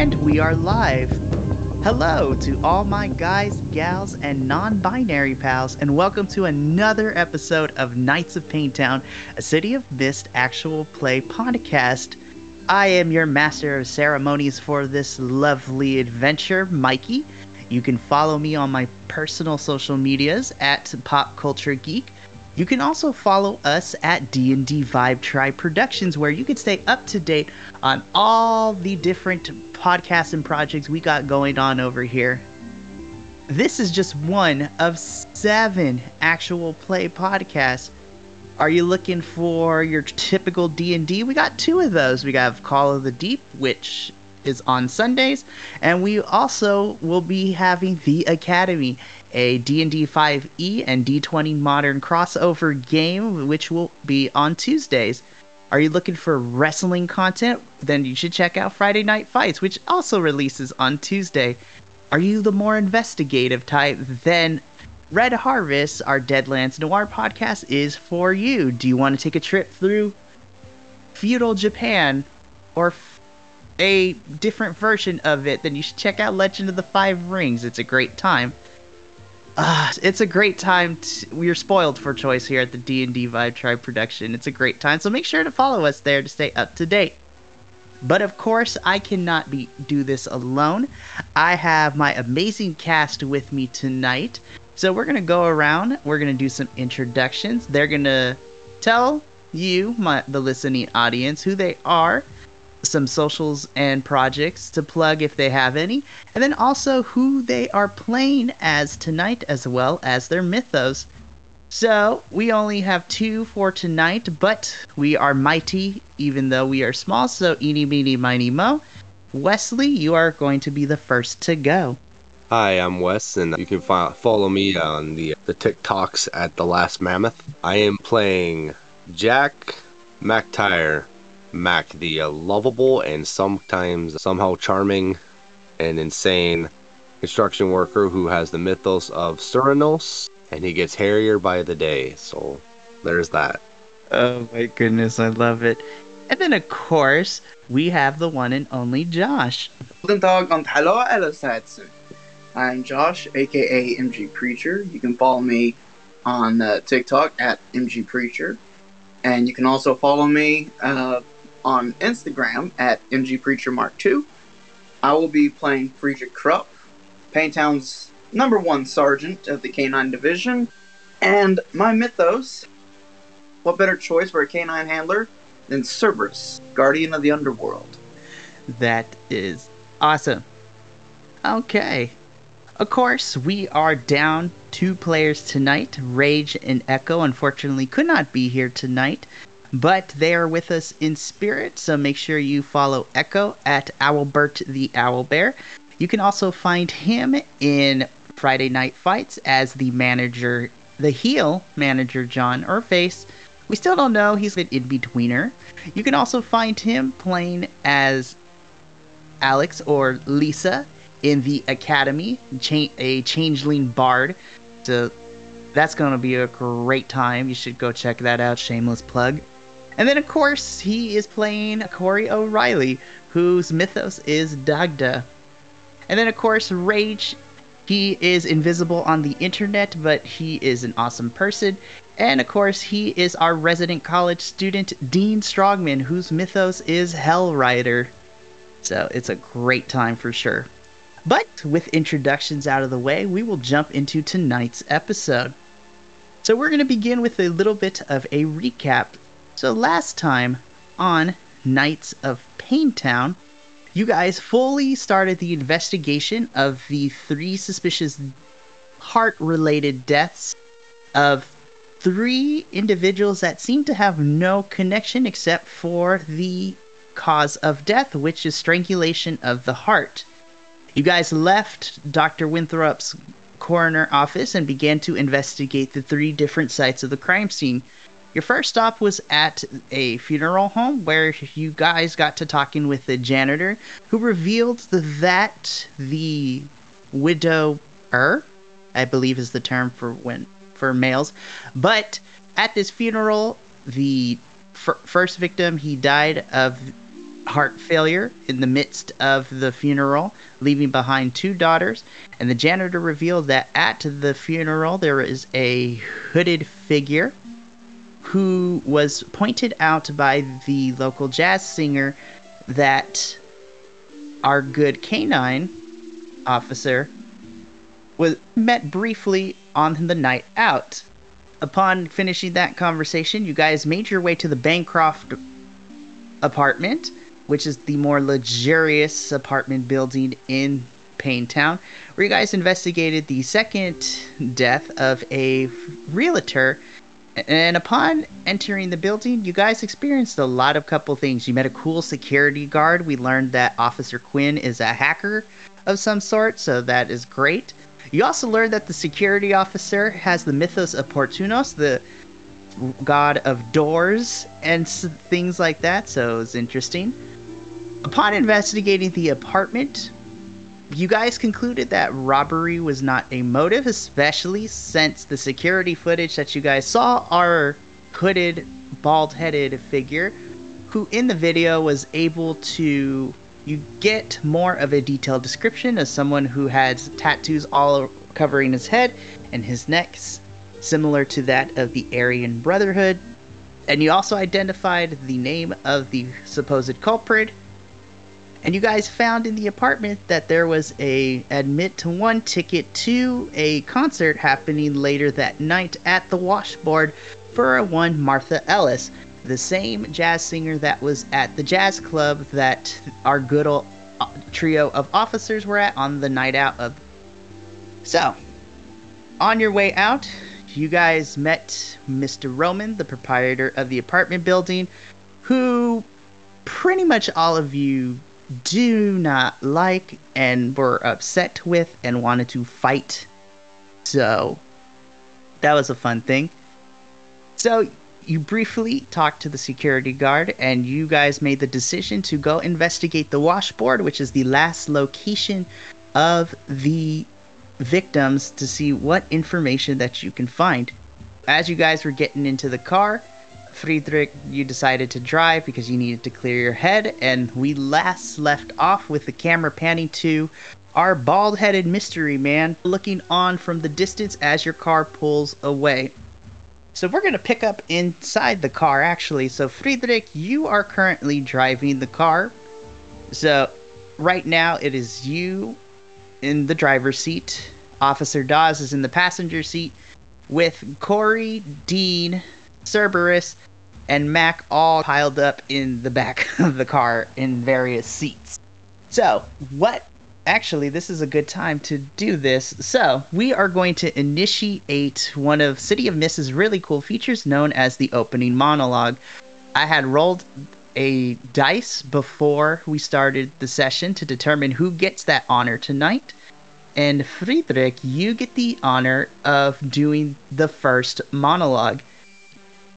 And we are live. Hello to all my guys, gals, and non-binary pals, and welcome to another episode of Nights of Payne Town, a City of Mist actual play podcast. I am your master of ceremonies for this lovely adventure, Mikey. You can follow me on my personal social medias at Pop Culture Geek. You can also follow us at D&D Vibe Tribe Productions, where you can stay up to date on all the different podcasts and projects we got going on over here. This is just one of 7 actual play podcasts. Are you looking for your typical D&D? We got 2 of those. We got Call of the Deep, which is on Sundays, and we also will be having The Academy, a D&D 5e and D20 modern crossover game, which will be on Tuesdays. Are you looking for wrestling content? Then you should check out Friday Night Fights, which also releases on Tuesday. Are you the more investigative type? Then Red Harvest, our Deadlands Noir podcast, is for you. Do you want to take a trip through feudal Japan or a different version of it? Then you should check out Legend of the Five Rings. It's a great time. We're spoiled for choice here at the D&D Vibe Tribe production. It's a great time, so make sure to follow us there to stay up to date. But of course, I cannot do this alone. I have my amazing cast with me tonight. So we're going to go around. We're going to do some introductions. They're going to tell you, the listening audience, who they are, some socials and projects to plug if they have any, and then also who they are playing as tonight, as well as their mythos. So we only have 2 for tonight, but we are mighty even though we are small. So eeny, meeny, miny, mo. Wesley, you are going to be the first to go. Hi, I'm Wes, and you can follow me on the TikToks at The Last Mammoth. I am playing Jack McTire, Mac, the lovable and sometimes somehow charming and insane construction worker who has the mythos of Cernunnos, and he gets hairier by the day. So there's that. Oh my goodness, I love it. And then of course, we have the one and only Josh. I'm Josh, aka M.G. Preacher. You can follow me on TikTok at M.G. Preacher. And you can also follow me on Instagram at MGPreacherMark2. I will be playing Friedrich Krupp, Paintown's #1 sergeant of the K-9 division. And my mythos, what better choice for a K-9 handler than Cerberus, guardian of the underworld. That is awesome. Okay. Of course, we are down 2 players tonight. Rage and Echo unfortunately could not be here tonight, but they are with us in spirit, so make sure you follow Echo at Owlbert the Owl Bear. You can also find him in Friday Night Fights as the manager, the heel manager, John, or face. We still don't know. He's an in-betweener. You can also find him playing as Alex or Lisa in The Academy, a changeling bard. So that's going to be a great time. You should go check that out. Shameless plug. And then, of course, he is playing Cory O'Reilly, whose mythos is Dagda. And then, of course, Rage. He is invisible on the internet, but he is an awesome person. And, of course, he is our resident college student, Dean Strongman, whose mythos is Hellrider. So it's a great time for sure. But with introductions out of the way, we will jump into tonight's episode. So we're going to begin with a little bit of a recap. So last time on Nights of Payne Town, you guys fully started the investigation of the 3 suspicious heart-related deaths of 3 individuals that seem to have no connection except for the cause of death, which is strangulation of the heart. You guys left Dr. Winthrop's coroner office and began to investigate the 3 different sites of the crime scene. Your first stop was at a funeral home where you guys got to talking with the janitor, who revealed that the widower, I believe is the term for males, but at this funeral, the first victim, he died of heart failure in the midst of the funeral, leaving behind two daughters, and the janitor revealed that at the funeral there is a hooded figure who was pointed out by the local jazz singer that our good canine officer was met briefly on the night out. Upon finishing that conversation, you guys made your way to the Bancroft apartment, which is the more luxurious apartment building in Payne Town, where you guys investigated the second death of a realtor. And upon entering the building, you guys experienced a lot of couple things. You met a cool security guard. We learned that Officer Quinn is a hacker of some sort, so that is great. You also learned that the security officer has the mythos of Portunos, the god of doors and things like that, so it's interesting. Upon investigating the apartment, you guys concluded that robbery was not a motive, especially since the security footage that you guys saw our hooded, bald-headed figure, who in the video was able to... You get more of a detailed description of someone who has tattoos all covering his head and his neck, similar to that of the Aryan Brotherhood. And you also identified the name of the supposed culprit. And you guys found in the apartment that there was a admit to one ticket to a concert happening later that night at the Washboard for a one Martha Ellis, the same jazz singer that was at the jazz club that our good old trio of officers were at on the night out of. So, on your way out, you guys met Mr. Roman, the proprietor of the apartment building, who pretty much all of you do not like and were upset with and wanted to fight. So, that was a fun thing. So, you briefly talked to the security guard, and you guys made the decision to go investigate the Washboard, which is the last location of the victims, to see what information that you can find. As you guys were getting into the car, Friedrich, you decided to drive because you needed to clear your head, and we last left off with the camera panning to our bald-headed mystery man looking on from the distance as your car pulls away. So we're going to pick up inside the car, actually. So, Friedrich, you are currently driving the car. So, right now, it is you in the driver's seat. Officer Dawes is in the passenger seat with Corey, Dean, Cerberus, and Mac all piled up in the back of the car in various seats. So, what... Actually, this is a good time to do this. So, we are going to initiate one of City of Mist's really cool features known as the opening monologue. I had rolled a dice before we started the session to determine who gets that honor tonight. And Friedrich, you get the honor of doing the first monologue.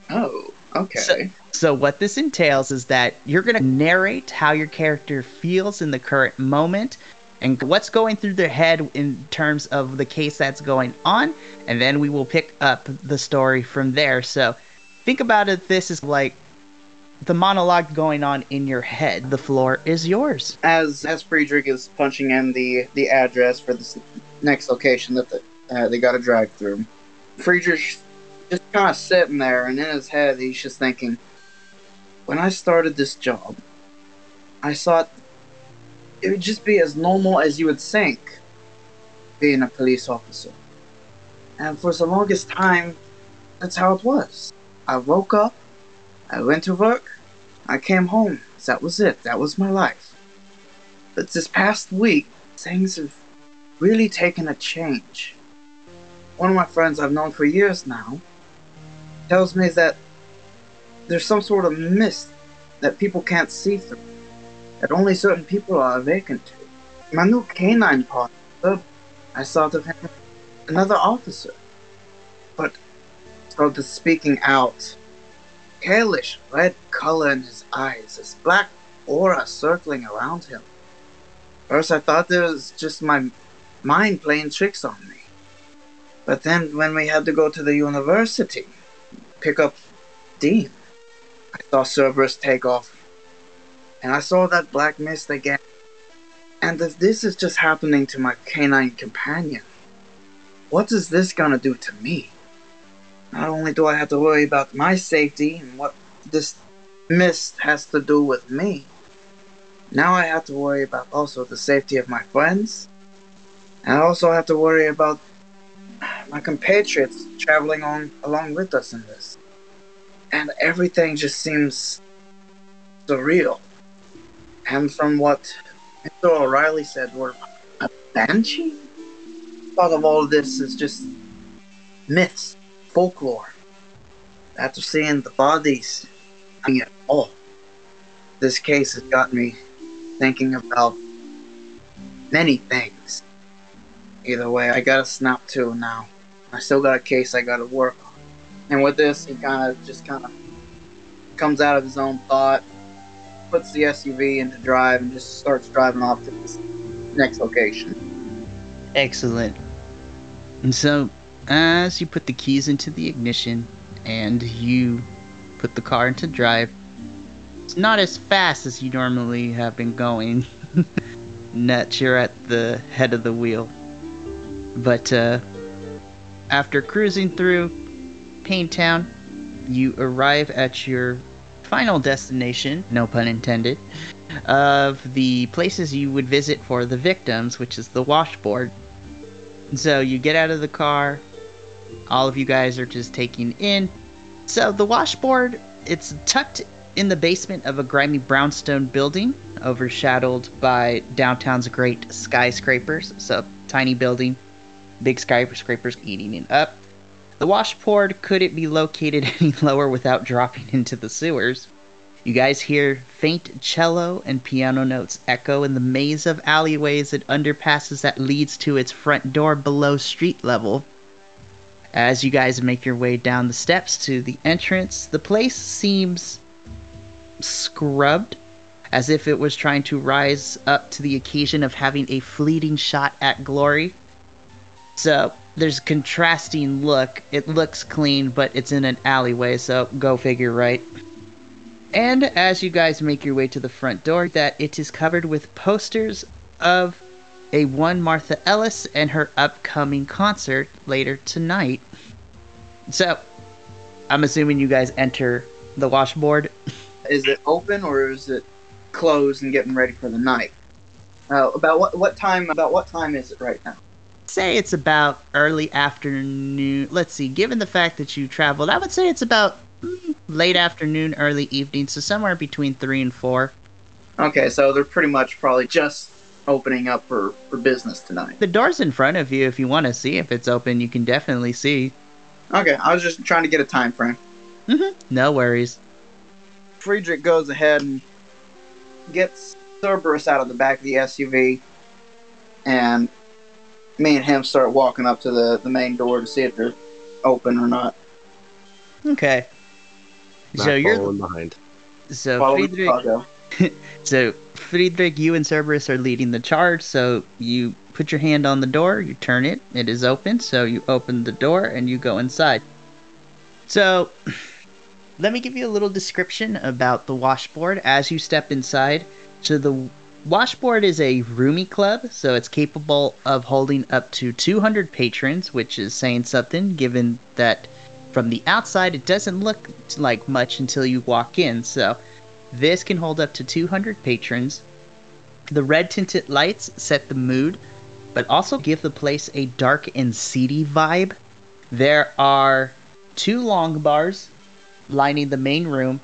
Oh, okay. So what this entails is that you're going to narrate how your character feels in the current moment, and what's going through their head in terms of the case that's going on, and then we will pick up the story from there. So think about it, this is like the monologue going on in your head. The floor is yours. As Friedrich is punching in the address for this next location that they got to drive through, Friedrich just kind of sitting there, and in his head he's just thinking, when I started this job, I thought it would just be as normal as you would think, being a police officer. And for the longest time, that's how it was. I woke up, I went to work, I came home. That was it. That was my life. But this past week, things have really taken a change. One of my friends I've known for years now tells me that there's some sort of mist that people can't see through, that only certain people are vacant to. My new canine partner, I thought of him as another officer, but started speaking out. Palish red color in his eyes, this black aura circling around him. First I thought it was just my mind playing tricks on me. But then when we had to go to the university, pick up Dean, I saw Cerberus take off and I saw that black mist again, and if this is just happening to my canine companion, what is this gonna do to me? Not only do I have to worry about my safety and what this mist has to do with me, now I have to worry about also the safety of my friends, and I also have to worry about my compatriots traveling on along with us in this. And everything just seems surreal. And from what Mr. O'Reilly said, we're a banshee? Part of all of this is just myths, folklore. After seeing the bodies, I mean, all this case has got me thinking about many things. Either way, I got a snap too now. I still got a case I gotta work on. And with this, he kind of comes out of his own thought, puts the SUV into drive, and just starts driving off to this next location. Excellent. And so, as you put the keys into the ignition, and you put the car into drive, it's not as fast as you normally have been going. Nuts, you're at the head of the wheel. But, after cruising through Payne Town, you arrive at your final destination, no pun intended, of the places you would visit for the victims, which is the Washboard. So you get out of the car, all of you guys are just taking in. So the Washboard, it's tucked in the basement of a grimy brownstone building, overshadowed by downtown's great skyscrapers. So tiny building, big skyscrapers eating it up. The Washboard couldn't be located any lower without dropping into the sewers. You guys hear faint cello and piano notes echo in the maze of alleyways and underpasses that leads to its front door below street level. As you guys make your way down the steps to the entrance, the place seems scrubbed, as if it was trying to rise up to the occasion of having a fleeting shot at glory. So there's a contrasting look. It looks clean, but it's in an alleyway, so go figure, right? And as you guys make your way to the front door, that it is covered with posters of a one Martha Ellis and her upcoming concert later tonight. So, I'm assuming you guys enter the Washboard. Is it open or is it closed and getting ready for the night? About what time is it right now? Say it's about early afternoon. Let's see, given the fact that you traveled, I would say it's about late afternoon, early evening, so somewhere between 3 and 4. Okay, so they're pretty much probably just opening up for business tonight. The door's in front of you. If you want to see if it's open, you can definitely see. Okay, I was just trying to get a time frame. No worries. Friedrich goes ahead and gets Cerberus out of the back of the SUV, and me and him start walking up to the main door to see if they're open or not. Okay. So you're behind. So Friedrich, you and Cerberus are leading the charge. So you put your hand on the door, you turn it, it is open. So you open the door and you go inside. So let me give you a little description about the Washboard as you step inside. So the Washboard is a roomy club, so it's capable of holding up to 200 patrons, which is saying something, given that from the outside it doesn't look like much until you walk in. So this can hold up to 200 patrons. The red tinted lights set the mood, but also give the place a dark and seedy vibe. There are 2 long bars lining the main room,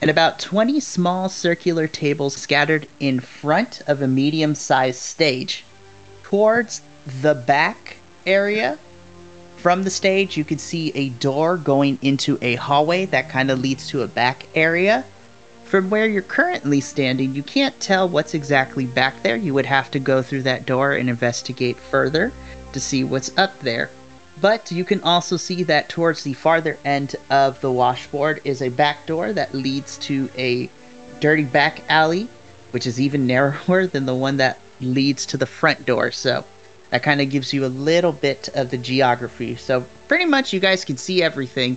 and about 20 small circular tables scattered in front of a medium-sized stage. Towards the back area, from the stage, you can see a door going into a hallway that kind of leads to a back area. From where you're currently standing, you can't tell what's exactly back there. You would have to go through that door and investigate further to see what's up there. But you can also see that towards the farther end of the Washboard is a back door that leads to a dirty back alley, which is even narrower than the one that leads to the front door. So that kind of gives you a little bit of the geography. So pretty much you guys can see everything.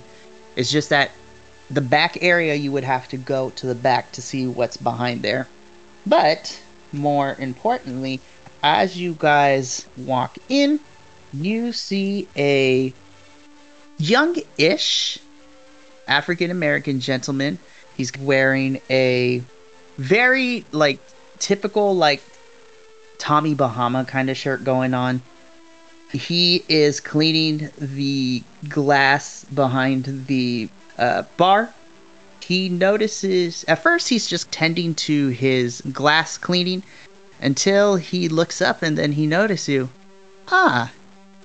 It's just that the back area, you would have to go to the back to see what's behind there. But more importantly, as you guys walk in, you see a young-ish African-American gentleman. He's wearing a very, like, typical, like, Tommy Bahama kind of shirt going on. He is cleaning the glass behind the bar. He notices, at first he's just tending to his glass cleaning until he looks up and then he notices you. Ah,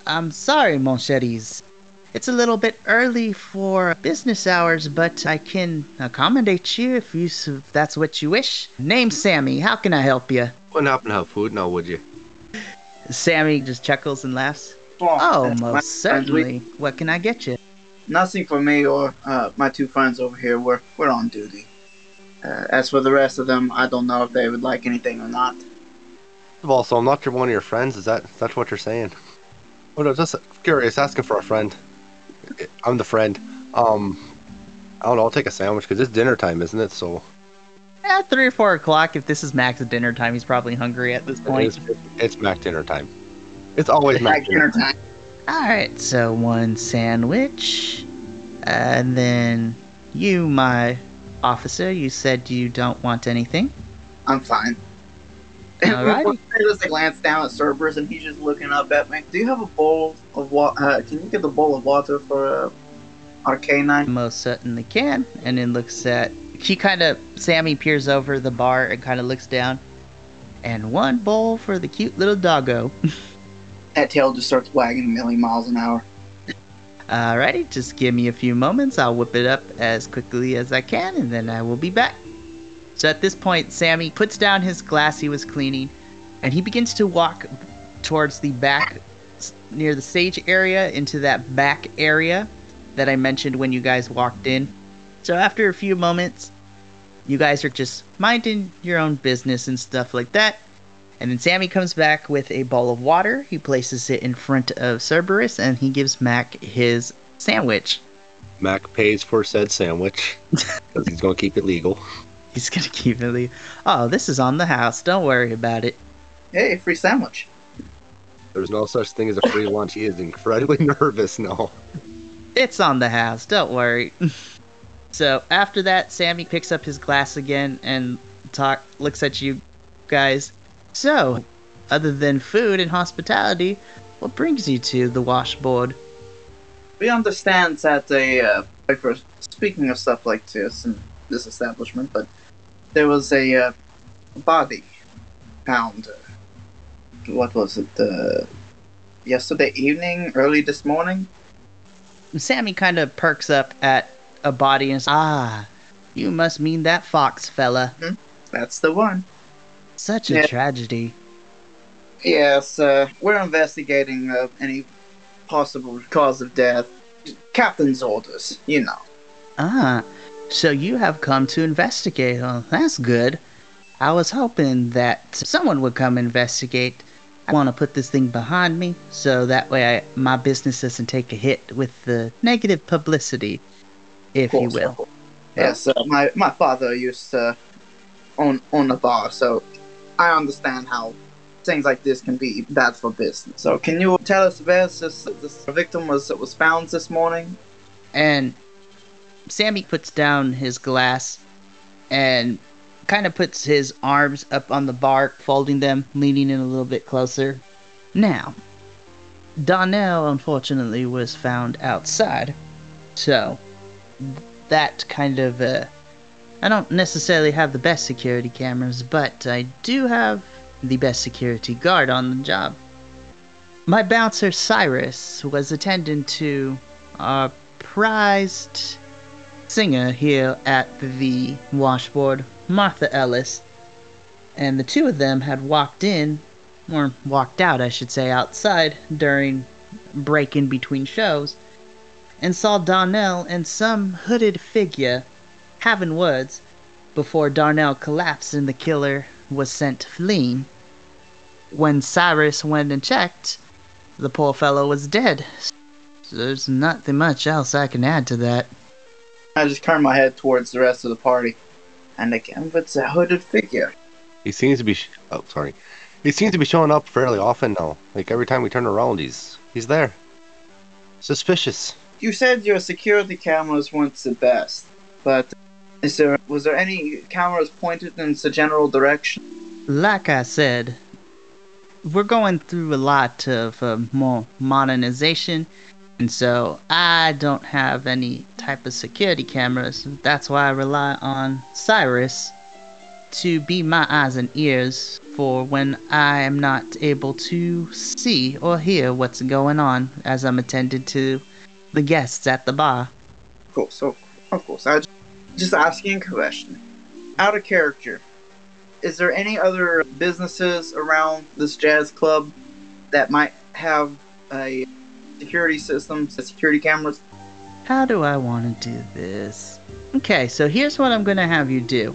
I'm sorry, mon cheris. It's a little bit early for business hours, but I can accommodate you if that's what you wish. Name's Sammy. How can I help you? Wouldn't happen to have food now, would you? Sammy just chuckles and laughs. Oh, most certainly. What can I get you? Nothing for me or my two friends over here. We're on duty. As for the rest of them, I don't know if they would like anything or not. Well, so I'm not one of your friends. Is that what you're saying? Well, I was just curious, asking for a friend. I'm the friend. I don't know. I'll take a sandwich because it's dinner time, isn't it? So. At 3 or 4 o'clock, if this is Mac's dinner time, he's probably hungry at this point. It's Mac dinner time. It's always Mac dinner time. All right, so one sandwich, and then you, my officer, you said you don't want anything. I'm fine. Alrighty. I just glance down at Cerberus, and he's just looking up at me. Do you have a bowl of water? Can you get the bowl of water for our canine? Most certainly can, and then looks at. Sammy peers over the bar and kind of looks down. And one bowl for the cute little doggo. That tail just starts wagging a million miles an hour. Alrighty, just give me a few moments. I'll whip it up as quickly as I can, and then I will be back. So at this point, Sammy puts down his glass he was cleaning, and he begins to walk towards the back, near the stage area, into that back area that I mentioned when you guys walked in. So after a few moments, you guys are just minding your own business and stuff like that. And then Sammy comes back with a bowl of water. He places it in front of Cerberus, and he gives Mac his sandwich. Mac pays for said sandwich because he's going to keep it legal. He's going to keep it legal. Oh, this is on the house. Don't worry about it. Hey, free sandwich. There's no such thing as a free lunch. He is incredibly nervous now. It's on the house. Don't worry. So after that, Sammy picks up his glass again and looks at you guys. So, other than food and hospitality, what brings you to the Washboard? We understand that for speaking of stuff like this in this establishment, but there was a body found. What was it? Yesterday evening, early this morning. Sammy kind of perks up at a body and you must mean that fox fella. That's the one. Such a tragedy. Yes, we're investigating any possible cause of death. Captain's orders, you know. So you have come to investigate. Well, that's good. I was hoping that someone would come investigate. I want to put this thing behind me so that way my business doesn't take a hit with the negative publicity. If you will. Yes, my father used to own a bar, so I understand how things like this can be bad for business. So can you tell us where this victim was found this morning? And Sammy puts down his glass and kind of puts his arms up on the bar, folding them, leaning in a little bit closer. Now, Darnell, unfortunately, was found outside, so that kind of I don't necessarily have the best security cameras, but I do have the best security guard on the job. My bouncer Cyrus was attending to our prized singer here at the Washboard, Martha Ellis, and the two of them had walked out, I should say, outside during break in between shows, and saw Darnell and some hooded figure having words before Darnell collapsed and the killer was sent fleeing. When Cyrus went and checked, the poor fellow was dead. So there's nothing much else I can add to that. I just turned my head towards the rest of the party, and I canvassed a hooded figure. He seems to be... He seems to be showing up fairly often now. Like, every time we turn around, he's there. Suspicious. You said your security cameras weren't the best, but was there any cameras pointed in the general direction? Like I said, we're going through a lot of more modernization, and so I don't have any type of security cameras. That's why I rely on Cyrus to be my eyes and ears for when I am not able to see or hear what's going on as I'm attending to the guests at the bar. Cool, so, of course, I just asking a question. Out of character, is there any other businesses around this jazz club that might have a security system, security cameras? How do I want to do this? Okay, so here's what I'm going to have you do.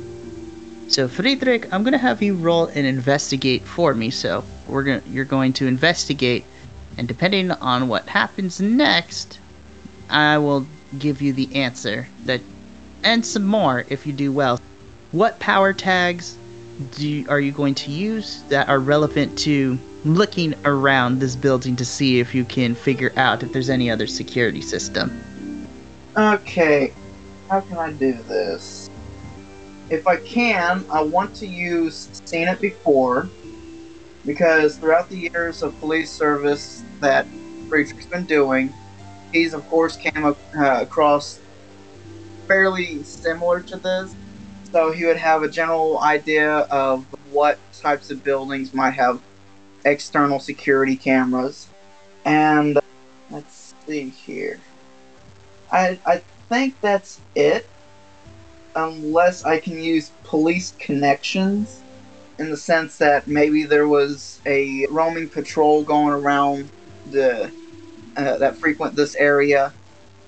So, Friedrich, I'm going to have you roll and investigate for me. So, you're going to investigate, and depending on what happens next, I will give you the answer that, and some more if you do well. What power tags are you going to use that are relevant to looking around this building to see if you can figure out if there's any other security system? Okay, how can I do this? If I can, I want to use Seen It Before, because throughout the years of police service that Friedrich's been doing, he's of course came across fairly similar to this. So he would have a general idea of what types of buildings might have external security cameras. And let's see here. I think that's it. Unless I can use police connections, in the sense that maybe there was a roaming patrol going around that frequent this area,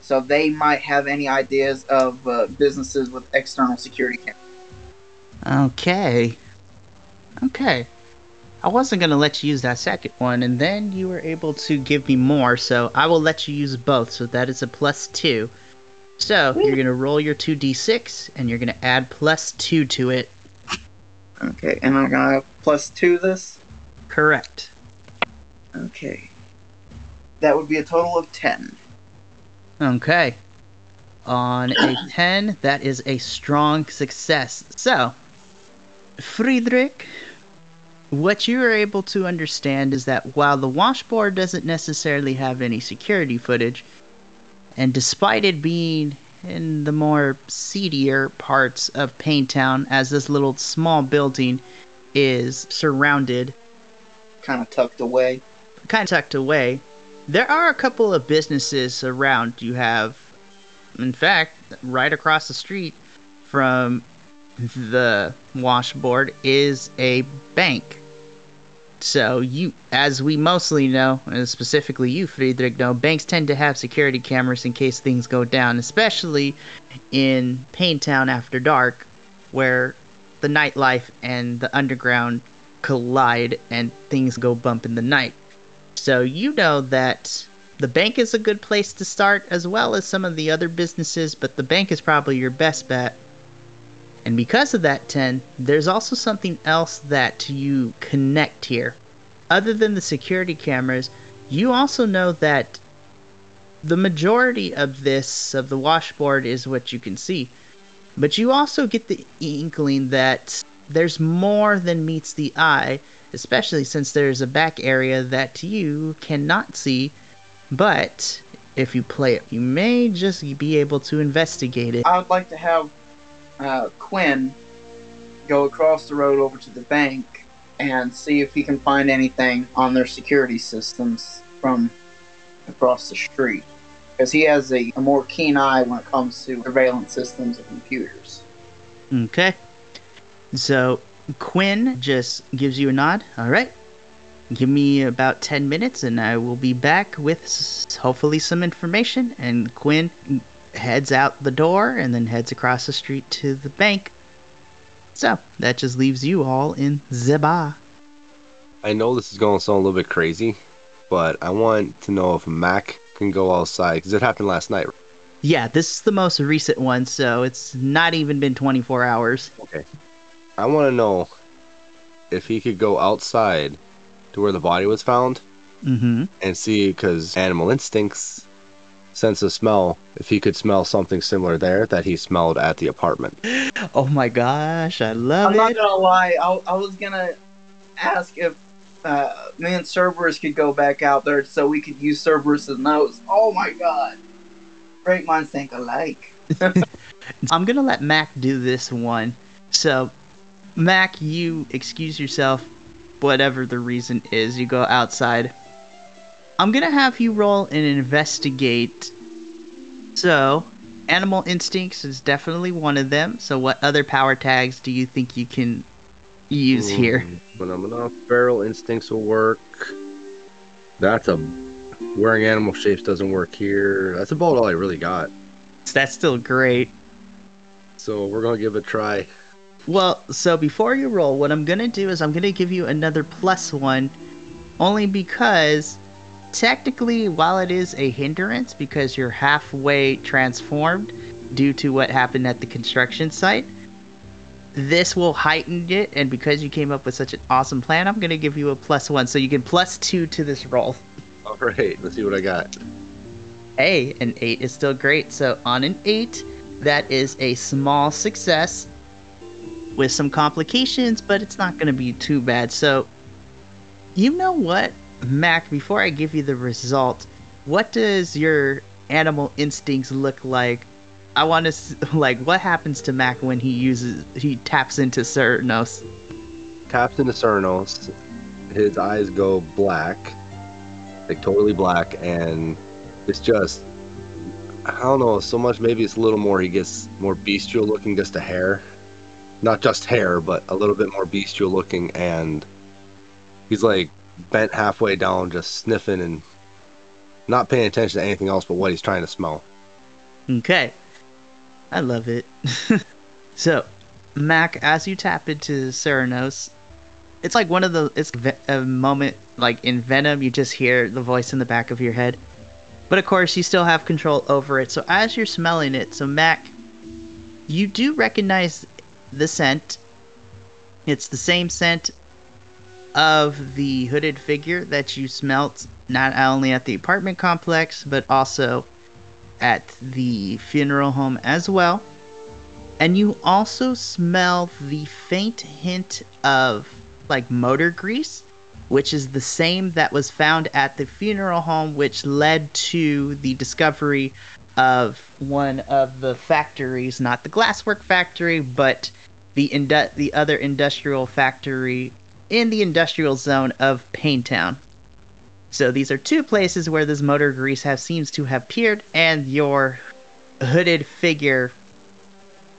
so they might have any ideas of businesses with external security cameras. Okay. I wasn't going to let you use that second one, and then you were able to give me more, so I will let you use both, so that is a +2. So, you're going to roll your 2d6, and you're going to add +2 to it. Okay, and I'm going to have +2 this? Correct. Okay. That would be a total of 10. Okay. On a 10, that is a strong success. So, Friedrich, what you are able to understand is that while the Washboard doesn't necessarily have any security footage, and despite it being in the more seedier parts of Payne Town, as this little small building is surrounded, kind of tucked away, there are a couple of businesses around. You have, in fact, right across the street from the Washboard is a bank. So you, as we mostly know, and specifically you, Friedrich, know, banks tend to have security cameras in case things go down, especially in Payne Town after dark, where the nightlife and the underground collide and things go bump in the night. So you know that the bank is a good place to start, as well as some of the other businesses, but the bank is probably your best bet. And because of that 10, there's also something else that you connect here. Other than the security cameras, you also know that the majority of this, of the Washboard, is what you can see. But you also get the inkling that there's more than meets the eye, especially since there's a back area that you cannot see, but if you play it, you may just be able to investigate it. I would like to have Quinn go across the road over to the bank and see if he can find anything on their security systems from across the street, because he has a more keen eye when it comes to surveillance systems and computers. Okay. So Quinn just gives you a nod. All right. Give me about 10 minutes and I will be back with hopefully some information. And Quinn heads out the door and then heads across the street to the bank. So that just leaves you all in Zeba. I know this is going to sound a little bit crazy, but I want to know if Mac can go outside, because it happened last night. Yeah, this is the most recent one, so it's not even been 24 hours. Okay. I want to know if he could go outside to where the body was found and see, because animal instincts, sense of smell, if he could smell something similar there that he smelled at the apartment. Oh my gosh, I love it. I'm not going to lie. I was going to ask if me and Cerberus could go back out there so we could use Cerberus's nose. Oh my god. Great minds think alike. I'm going to let Mac do this one. So, Mac, you excuse yourself, whatever the reason is. You go outside. I'm going to have you roll and investigate. So, animal instincts is definitely one of them. So, what other power tags do you think you can use here? Feral instincts will work. That's a... Wearing animal shapes doesn't work here. That's about all I really got. That's still great. So we're going to give it a try. Well, so before you roll, what I'm going to do is I'm going to give you another +1, only because technically, while it is a hindrance, because you're halfway transformed due to what happened at the construction site, this will heighten it, and because you came up with such an awesome plan, I'm going to give you a +1, so you get +2 to this roll. All right, let's see what I got. Hey, an 8 is still great. So on an 8, that is a small success with some complications, but it's not going to be too bad. So you know what, Mac, before I give you the result, what does your animal instincts look like? I want to, like, what happens to Mac when he taps into Cernunnos? Taps into Cernunnos. His eyes go black. Like, totally black, and it's just, I don't know, so much, maybe it's a little more, he gets more bestial looking, just a hair. Not just hair, but a little bit more bestial looking, and he's, like, bent halfway down, just sniffing and not paying attention to anything else but what he's trying to smell. Okay. I love it. So, Mac, as you tap into Cernunnos, it's like one of the... It's a moment, like, in Venom, you just hear the voice in the back of your head. But, of course, you still have control over it. So, as you're smelling it... So, Mac, you do recognize the scent. It's the same scent of the hooded figure that you smelt, not only at the apartment complex, but also at the funeral home as well. And you also smell the faint hint of... like motor grease, which is the same that was found at the funeral home, which led to the discovery of one of the factories, not the glasswork factory, but the other industrial factory in the industrial zone of Payne Town. So these are two places where this motor grease seems to have appeared, and your hooded figure,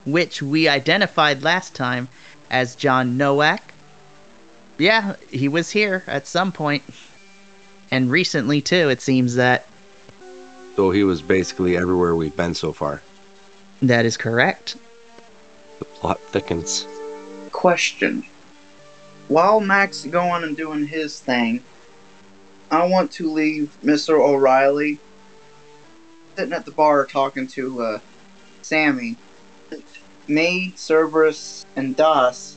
which we identified last time as John Nowak, yeah, he was here at some point. And recently, too, it seems that... So he was basically everywhere we've been so far. That is correct. The plot thickens. Question. While Mac's going and doing his thing, I want to leave Mr. O'Reilly sitting at the bar talking to Sammy. Me, Cerberus, and Das...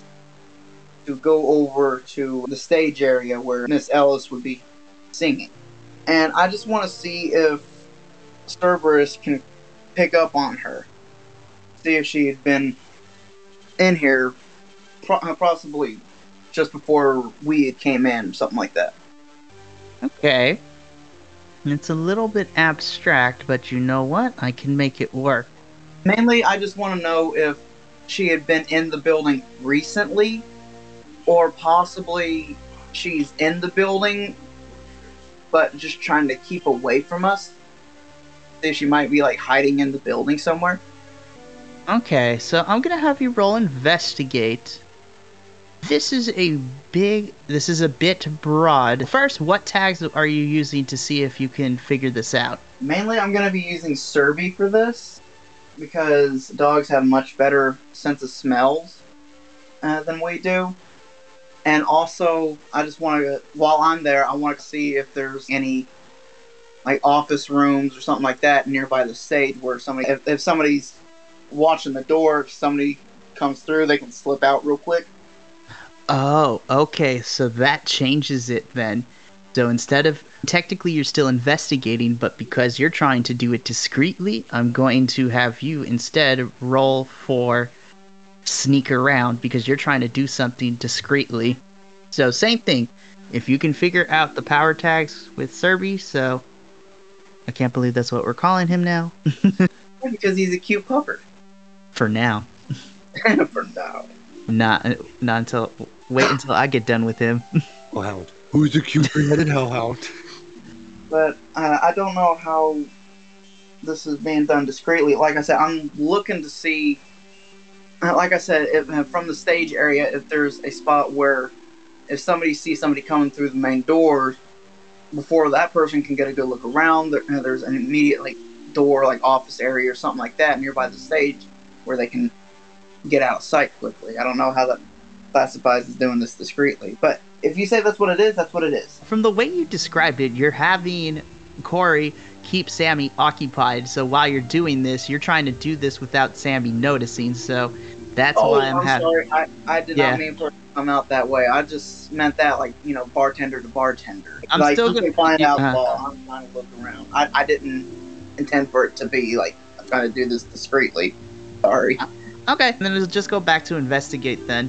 to go over to the stage area where Miss Ellis would be singing. And I just want to see if Cerberus can pick up on her. See if she had been in here possibly just before we had came in, something like that. Okay. It's a little bit abstract, but you know what? I can make it work. Mainly, I just want to know if she had been in the building recently, or possibly she's in the building, but just trying to keep away from us. She might be, like, hiding in the building somewhere. Okay, so I'm going to have you roll investigate. This is a bit broad. First, what tags are you using to see if you can figure this out? Mainly, I'm going to be using Cerby for this, because dogs have much better sense of smells than we do. And also, I just want to, while I'm there, I want to see if there's any like office rooms or something like that nearby the stage where somebody, if somebody's watching the door, if somebody comes through, they can slip out real quick. Oh, okay. So that changes it then. So instead of, technically you're still investigating, but because you're trying to do it discreetly, I'm going to have you instead roll for sneak around because you're trying to do something discreetly. So same thing. If you can figure out the power tags with Cerby, so I can't believe that's what we're calling him now. Because he's a cute pupper. For now. For now. Not until, wait until I get done with him. Wow. Who's a cute redheaded hellhound? But I don't know how this is being done discreetly. Like I said, I'm looking to see, like I said, if, from the stage area, if there's a spot where if somebody sees somebody coming through the main door, before that person can get a good look around, there's an immediate like door, like office area or something like that nearby the stage where they can get out of sight quickly. I don't know how that classifies as doing this discreetly, but if you say that's what it is, that's what it is. From the way you described it, you're having Cory keep Sammy occupied. So while you're doing this, you're trying to do this without Sammy noticing. So that's why I'm having... sorry. I did not mean for it to come out that way. I just meant that, like, you know, bartender to bartender. I'm like, still going to find out while I'm trying to look around. I didn't intend for it to be, like, I'm trying to do this discreetly. Sorry. Okay. Then we'll just go back to investigate then.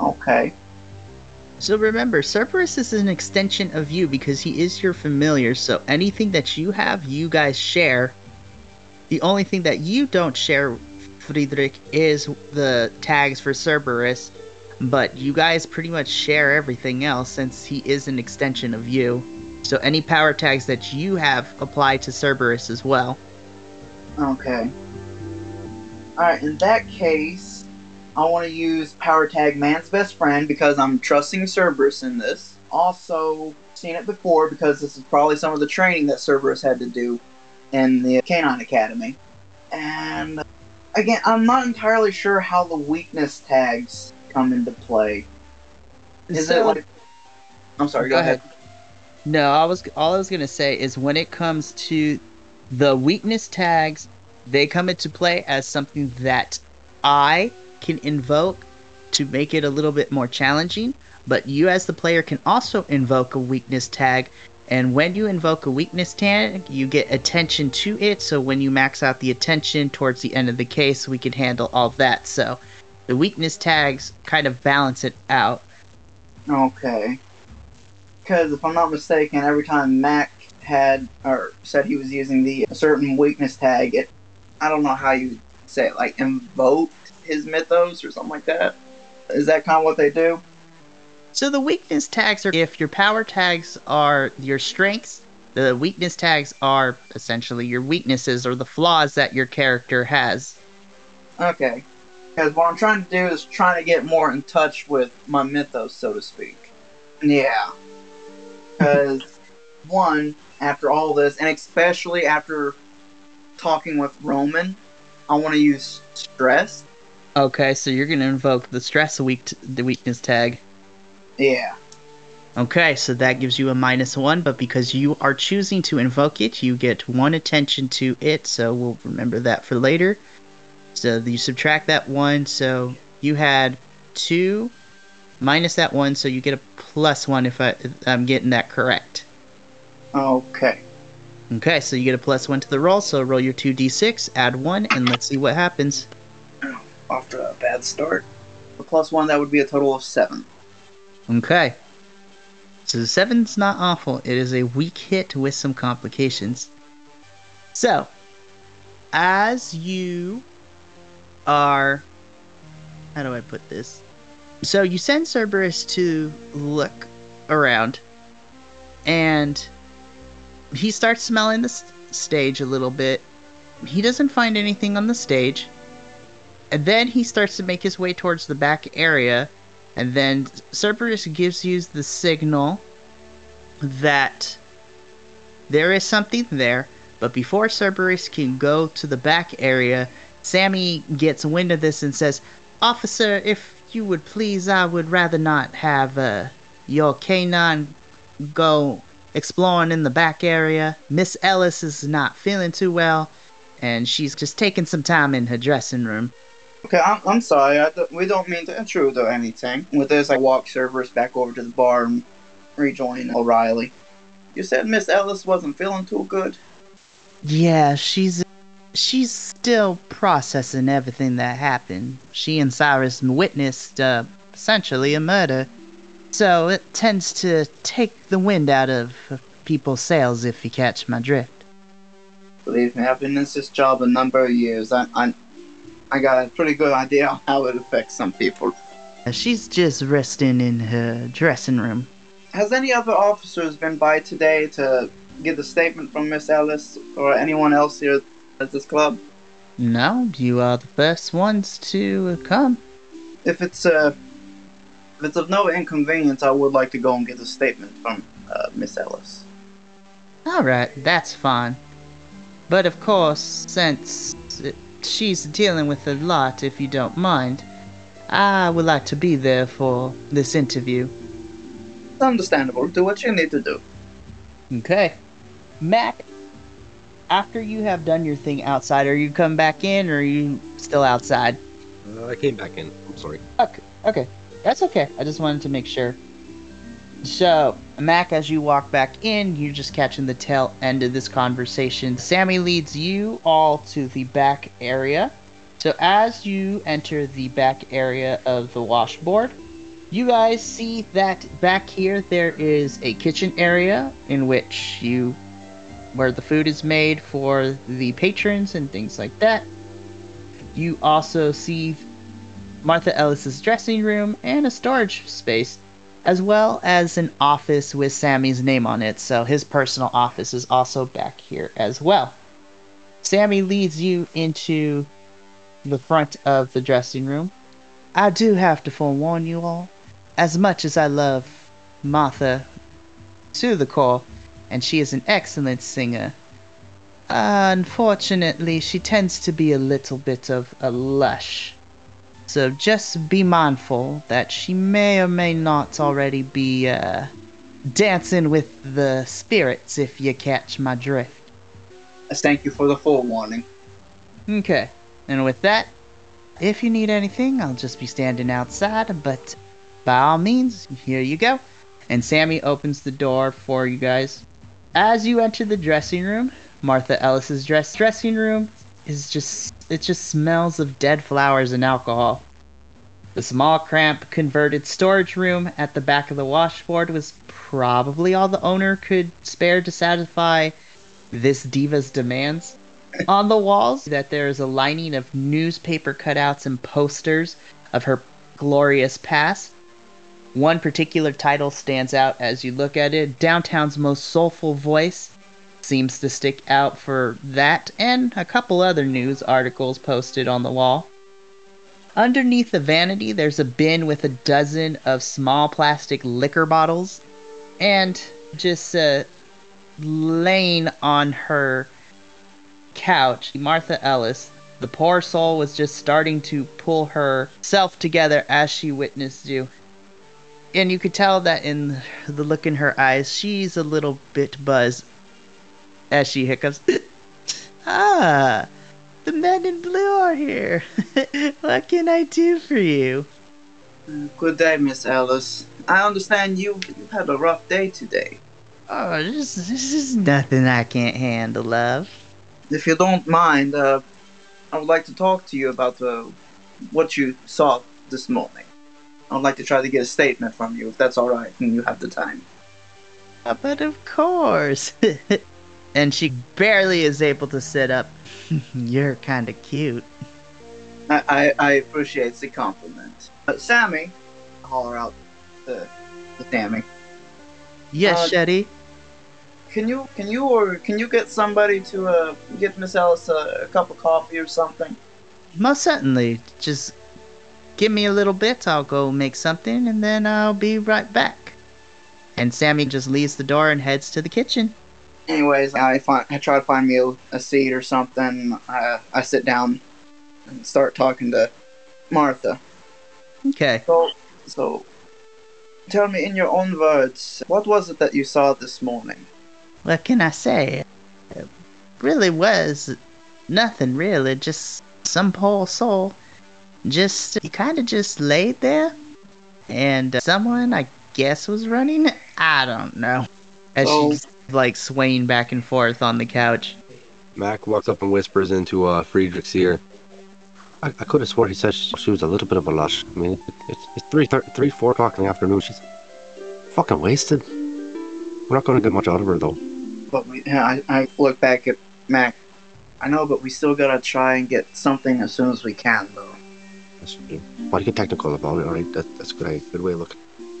Okay. So remember, Cerberus is an extension of you because he is your familiar, so anything that you have, you guys share. The only thing that you don't share, Friedrich, is the tags for Cerberus, but you guys pretty much share everything else since he is an extension of you. So any power tags that you have apply to Cerberus as well. Okay. Alright, in that case... I want to use power tag Man's Best Friend because I'm trusting Cerberus in this. Also, seen it before because this is probably some of the training that Cerberus had to do in the Canine Academy. And again, I'm not entirely sure how the weakness tags come into play. Is so, it like... I'm sorry, go ahead. No, all I was going to say is when it comes to the weakness tags, they come into play as something that I... can invoke to make it a little bit more challenging, but you as the player can also invoke a weakness tag, and when you invoke a weakness tag you get attention to it, so when you max out the attention towards the end of the case we can handle all that, so the weakness tags kind of balance it out. Okay, because if I'm not mistaken, every time Mac had or said he was using the certain weakness tag, it, I don't know how you say it, like invoke his mythos or something like that. Is that kind of what they do? So the weakness tags are, if your power tags are your strengths, the weakness tags are essentially your weaknesses or the flaws that your character has. Okay. Because what I'm trying to do is trying to get more in touch with my mythos, so to speak. Yeah. Because one, after all this, and especially after talking with Roman, I want to use stress. Okay, so you're going to invoke the stress the weakness tag. Yeah. Okay, so that gives you a -1, but because you are choosing to invoke it, you get 1 attention to it, so we'll remember that for later. So you subtract that 1, so you had 2 minus that 1, so you get a +1 if I'm getting that correct. Okay. Okay, so you get a +1 to the roll, so roll your 2d6, add 1, and let's see what happens. Off to a bad start. A +1, that would be a total of 7. Okay. So the 7's not awful. It is a weak hit with some complications. So, as you are... How do I put this? So you send Cerberus to look around, and he starts smelling the stage a little bit. He doesn't find anything on the stage. And then he starts to make his way towards the back area, and then Cerberus gives you the signal that there is something there, but before Cerberus can go to the back area, Sammy gets wind of this and says, "Officer, if you would please, I would rather not have your canine go exploring in the back area. Miss Ellis is not feeling too well, and she's just taking some time in her dressing room. Okay, I'm sorry. We don't mean to intrude or anything. With this, I walk Cerberus back over to the bar and rejoin O'Reilly. You said Miss Ellis wasn't feeling too good? Yeah, she's still processing everything that happened. She and Cyrus witnessed, essentially, a murder. So it tends to take the wind out of people's sails, if you catch my drift. Believe me, I've been in this job a number of years. I got a pretty good idea on how it affects some people. She's just resting in her dressing room. Has any other officers been by today to get a statement from Miss Ellis or anyone else here at this club? No, you are the first ones to come. If it's of no inconvenience, I would like to go and get a statement from Miss Ellis. Alright, that's fine. But of course, since she's dealing with a lot, if you don't mind, I would like to be there for this interview. Understandable. Do what you need to do. Okay. Mac, after you have done your thing outside, are you come back in or are you still outside? I came back in. I'm sorry. Okay. That's okay. I just wanted to make sure. So, Mac, as you walk back in, you're just catching the tail end of this conversation. Sammy leads you all to the back area. So as you enter the back area of the washboard, you guys see that back here there is a kitchen area in which where the food is made for the patrons and things like that. You also see Martha Ellis's dressing room and a storage space, as well as an office with Sammy's name on it, so his personal office is also back here as well. Sammy leads you into the front of the dressing room. I do have to forewarn you all, as much as I love Martha to the core, and she is an excellent singer, unfortunately she tends to be a little bit of a lush. So just be mindful that she may or may not already be dancing with the spirits, if you catch my drift. Thank you for the forewarning. Okay, and with that, if you need anything, I'll just be standing outside, but by all means, here you go. And Sammy opens the door for you guys. As you enter the dressing room, Martha Ellis's dressing room is just smells of dead flowers and alcohol. The small, cramped, converted storage room at the back of the washboard was probably all the owner could spare to satisfy this diva's demands. On the walls, that there is a lining of newspaper cutouts and posters of her glorious past. One particular title stands out as you look at it. Downtown's most soulful voice seems to stick out for that, and a couple other news articles posted on the wall. Underneath the vanity, there's a bin with a dozen of small plastic liquor bottles, and just laying on her couch, Martha Ellis, the poor soul, was just starting to pull herself together as she witnessed you. And you could tell that in the look in her eyes, she's a little bit buzzed. As she hiccups, Ah, the men in blue are here. What can I do for you? Good day, Miss Ellis. I understand you had a rough day today. Oh, this is nothing I can't handle, love. If you don't mind, I would like to talk to you about what you saw this morning. I would like to try to get a statement from you, if that's all right, and you have the time. Oh, but of course. And she barely is able to sit up. You're kind of cute. I appreciate the compliment. But Sammy, holler out to Sammy. Yes, Shetty. Can you get somebody to get Miss Ellis a cup of coffee or something? Most certainly. Just give me a little bit. I'll go make something, and then I'll be right back. And Sammy just leaves the door and heads to the kitchen. Anyways, I try to find me a seat or something. I sit down and start talking to Martha. Okay. So Tell me in your own words, what was it that you saw this morning? What can I say? It really was nothing, really. Just some poor soul. He kind of just laid there. And someone, I guess, was running. I don't know. As she's, swaying back and forth on the couch. Mac walks up and whispers into Friedrich's ear. I could have sworn he said she was a little bit of a lush. I mean, it's 3, 4 o'clock in the afternoon. She's fucking wasted. We're not going to get much out of her, though. But I look back at Mac. I know, but we still got to try and get something as soon as we can, though. Yes, we do. Why do you get technical about it? All right, that's a good way to look.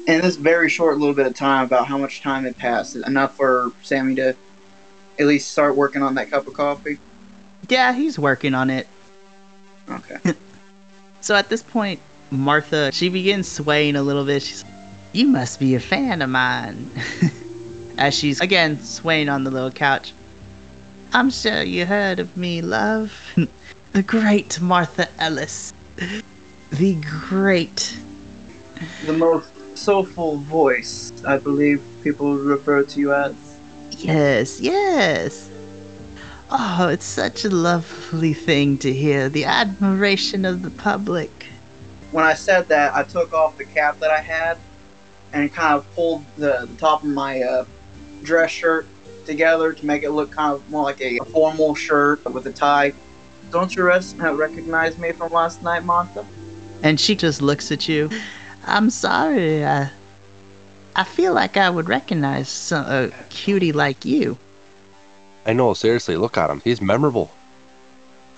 In this very short little bit of time, about how much time had passed, enough for Sammy to at least start working on that cup of coffee? Yeah, he's working on it. Okay. So at this point, Martha, she begins swaying a little bit. She's like, "You must be a fan of mine." As she's, again, swaying on the little couch. "I'm sure you heard of me, love. The great Martha Ellis. The great." The most soulful voice, I believe people refer to you as. Yes, yes. Oh, it's such a lovely thing to hear. The admiration of the public. When I said that, I took off the cap that I had and kind of pulled the top of my dress shirt together to make it look kind of more like a formal shirt with a tie. "Don't you recognize me from last night, Martha?" And she just looks at you. "I'm sorry. I feel like I would recognize a cutie like you." I know, seriously, look at him. He's memorable.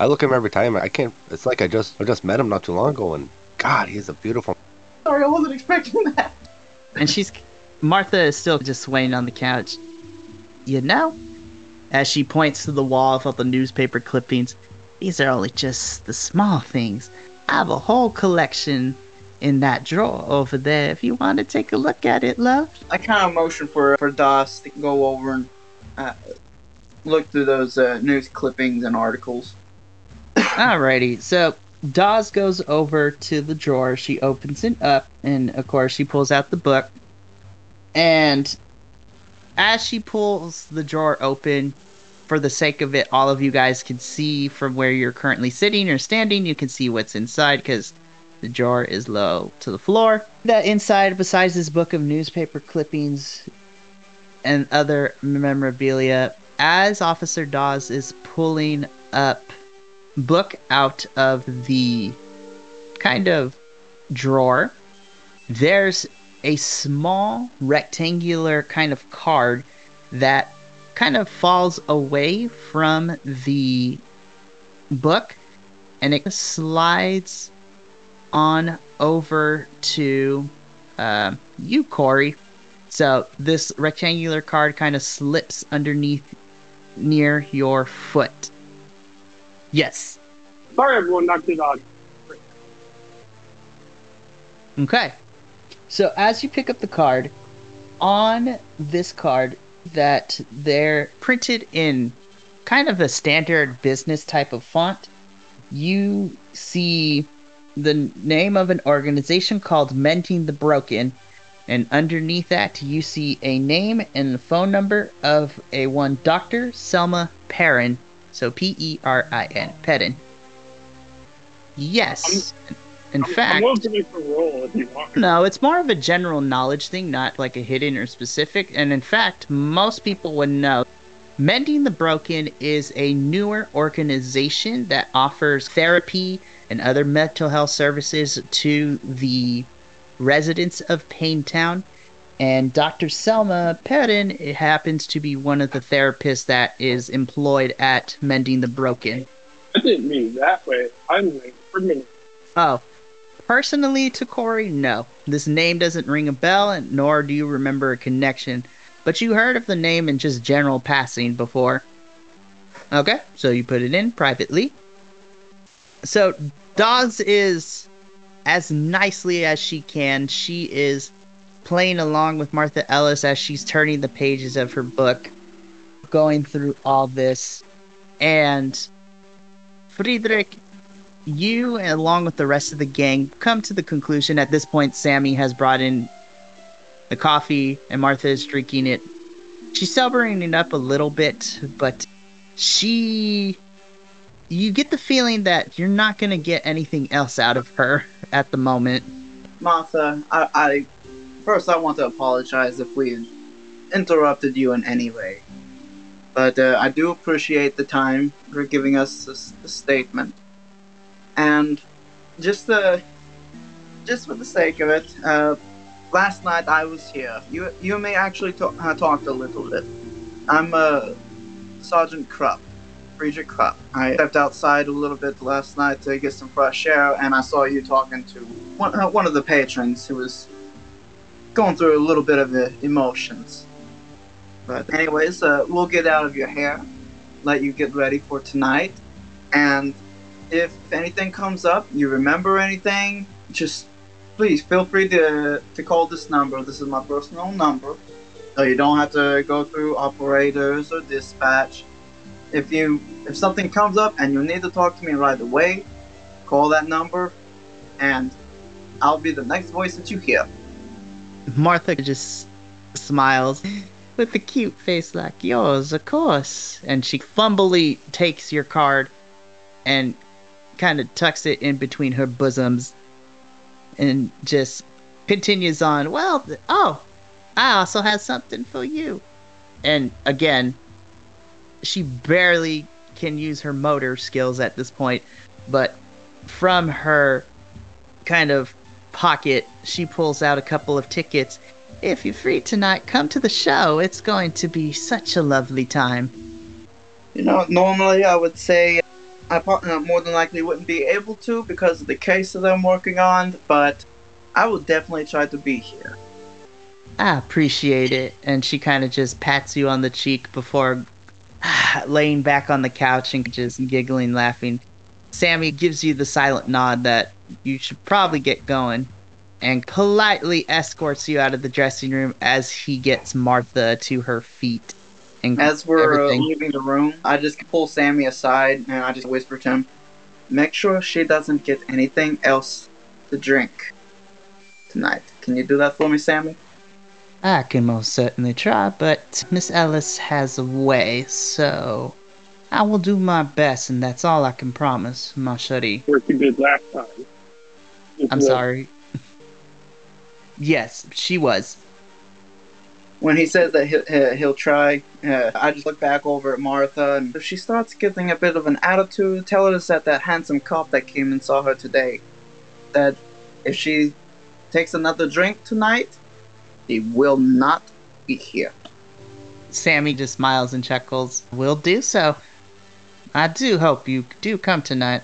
I look at him every time. I can't. It's like I just met him not too long ago, and God, he's a beautiful. Sorry, I wasn't expecting that. And Martha is still just swaying on the couch. "You know," as she points to the wall with all the newspaper clippings, "these are only just the small things. I have a whole collection in that drawer over there. If you want to take a look at it, love." I kind of motion for Doss to go over and look through those news clippings and articles. Alrighty, so Dawes goes over to the drawer. She opens it up, and of course she pulls out the book. And as she pulls the drawer open, for the sake of it, all of you guys can see from where you're currently sitting or standing. You can see what's inside because the drawer is low to the floor. That inside, besides this book of newspaper clippings and other memorabilia, as Officer Dawes is pulling up book out of the kind of drawer, there's a small rectangular kind of card that kind of falls away from the book, and it slides on over to you, Cory. So this rectangular card kind of slips underneath near your foot. Yes. Sorry, everyone, knocked it on. Okay. So as you pick up the card, on this card that they're printed in kind of a standard business type of font, you see the name of an organization called Mending the Broken. And underneath that, you see a name and the phone number of one Dr. Selma Perrin. So P-E-R-I-N. Perrin. Yes. In fact... I'm willing to make the roll if you want. No, it's more of a general knowledge thing, not like a hidden or specific. And in fact, most people would know. Mending the Broken is a newer organization that offers therapy and other mental health services to the residents of Payne Town, and Dr. Selma Perrin happens to be one of the therapists that is employed at Mending the Broken. I didn't mean that way. I mean, for me. Oh, personally to Cory, no. This name doesn't ring a bell, and nor do you remember a connection, but you heard of the name in just general passing before. Okay, so you put it in privately. So Dawes is, as nicely as she can, she is playing along with Martha Ellis as she's turning the pages of her book, going through all this. And Friedrich, you along with the rest of the gang come to the conclusion at this point Sammy has brought in the coffee, and Martha is drinking it. She's sobering it up a little bit, but you get the feeling that you're not going to get anything else out of her at the moment. Martha, first I want to apologize if we interrupted you in any way. But I do appreciate the time for giving us this statement. And just for the sake of it, last night I was here. You may actually talked a little bit. I'm Sergeant Krupp, Friedrich Krupp. I stepped outside a little bit last night to get some fresh air, and I saw you talking to one of the patrons who was going through a little bit of emotions. But anyways, we'll get out of your hair, let you get ready for tonight, and if anything comes up, you remember anything, just please feel free to call this number. This is my personal number, so you don't have to go through operators or dispatch. If something comes up and you need to talk to me right away, call that number, and I'll be the next voice that you hear. Martha just smiles with a cute face like yours, of course. And she fumbly takes your card and kind of tucks it in between her bosoms and just continues on. Well, I also have something for you. And again, she barely can use her motor skills at this point, but from her kind of pocket, she pulls out a couple of tickets. If you're free tonight, come to the show. It's going to be such a lovely time. You know, normally I would say I more than likely wouldn't be able to because of the case that I'm working on, but I will definitely try to be here. I appreciate it. And she kind of just pats you on the cheek before laying back on the couch and just giggling, laughing. Sammy gives you the silent nod that you should probably get going and politely escorts you out of the dressing room as he gets Martha to her feet. And as we're leaving the room, I just pull Sammy aside and I just whisper to him, make sure she doesn't get anything else to drink tonight. Can you do that for me, Sammy? I can most certainly try, but Miss Ellis has a way, so I will do my best, and that's all I can promise, my shuddy. What you did last time. I'm sorry. Yes, she was. When he says that he'll try, I just look back over at Martha, and if she starts getting a bit of an attitude, tell her it's that handsome cop that came and saw her today, that if she takes another drink tonight, she will not be here. Sammy just smiles and chuckles. Will do so. I do hope you do come tonight.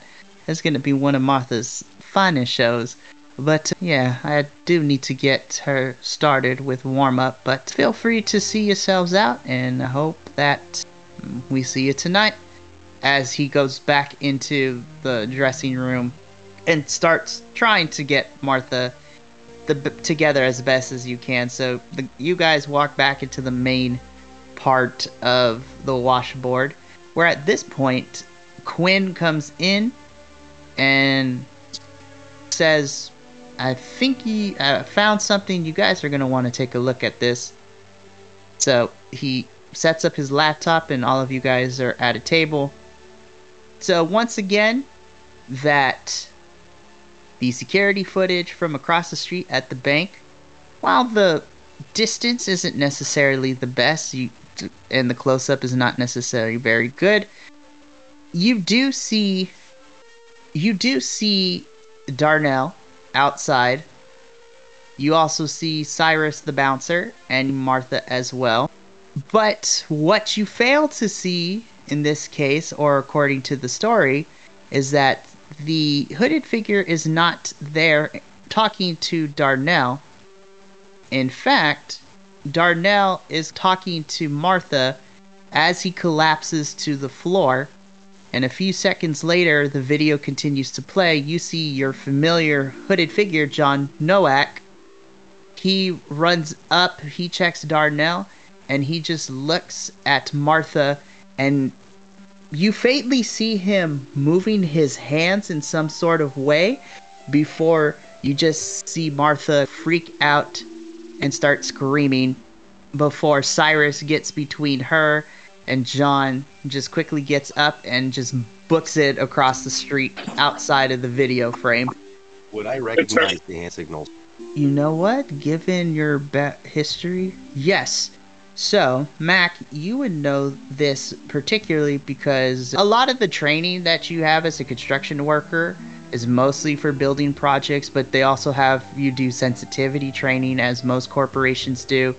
It's going to be one of Martha's finest shows. But yeah, I do need to get her started with warm-up. But feel free to see yourselves out, and I hope that we see you tonight. As he goes back into the dressing room and starts trying to get Martha together as best as you can. So you guys walk back into the main part of the washboard, where at this point, Quinn comes in and says, I think I found something. You guys are going to want to take a look at this. So he sets up his laptop and all of you guys are at a table. So once again, the security footage from across the street at the bank, while the distance isn't necessarily the best, and the close-up is not necessarily very good, you do see Darnell outside. You also see Cyrus the bouncer and Martha as well. But what you fail to see in this case, or according to the story, is that the hooded figure is not there talking to Darnell. In fact, Darnell is talking to Martha as he collapses to the floor. And a few seconds later, the video continues to play. You see your familiar hooded figure, John Nowak. He runs up, he checks Darnell, and he just looks at Martha. And you faintly see him moving his hands in some sort of way before you just see Martha freak out and start screaming before Cyrus gets between her and John, just quickly gets up and just books it across the street outside of the video frame. Would I recognize the hand signals? You know what? Given your history, yes. So, Mac, you would know this particularly because a lot of the training that you have as a construction worker is mostly for building projects, but they also have you do sensitivity training as most corporations do.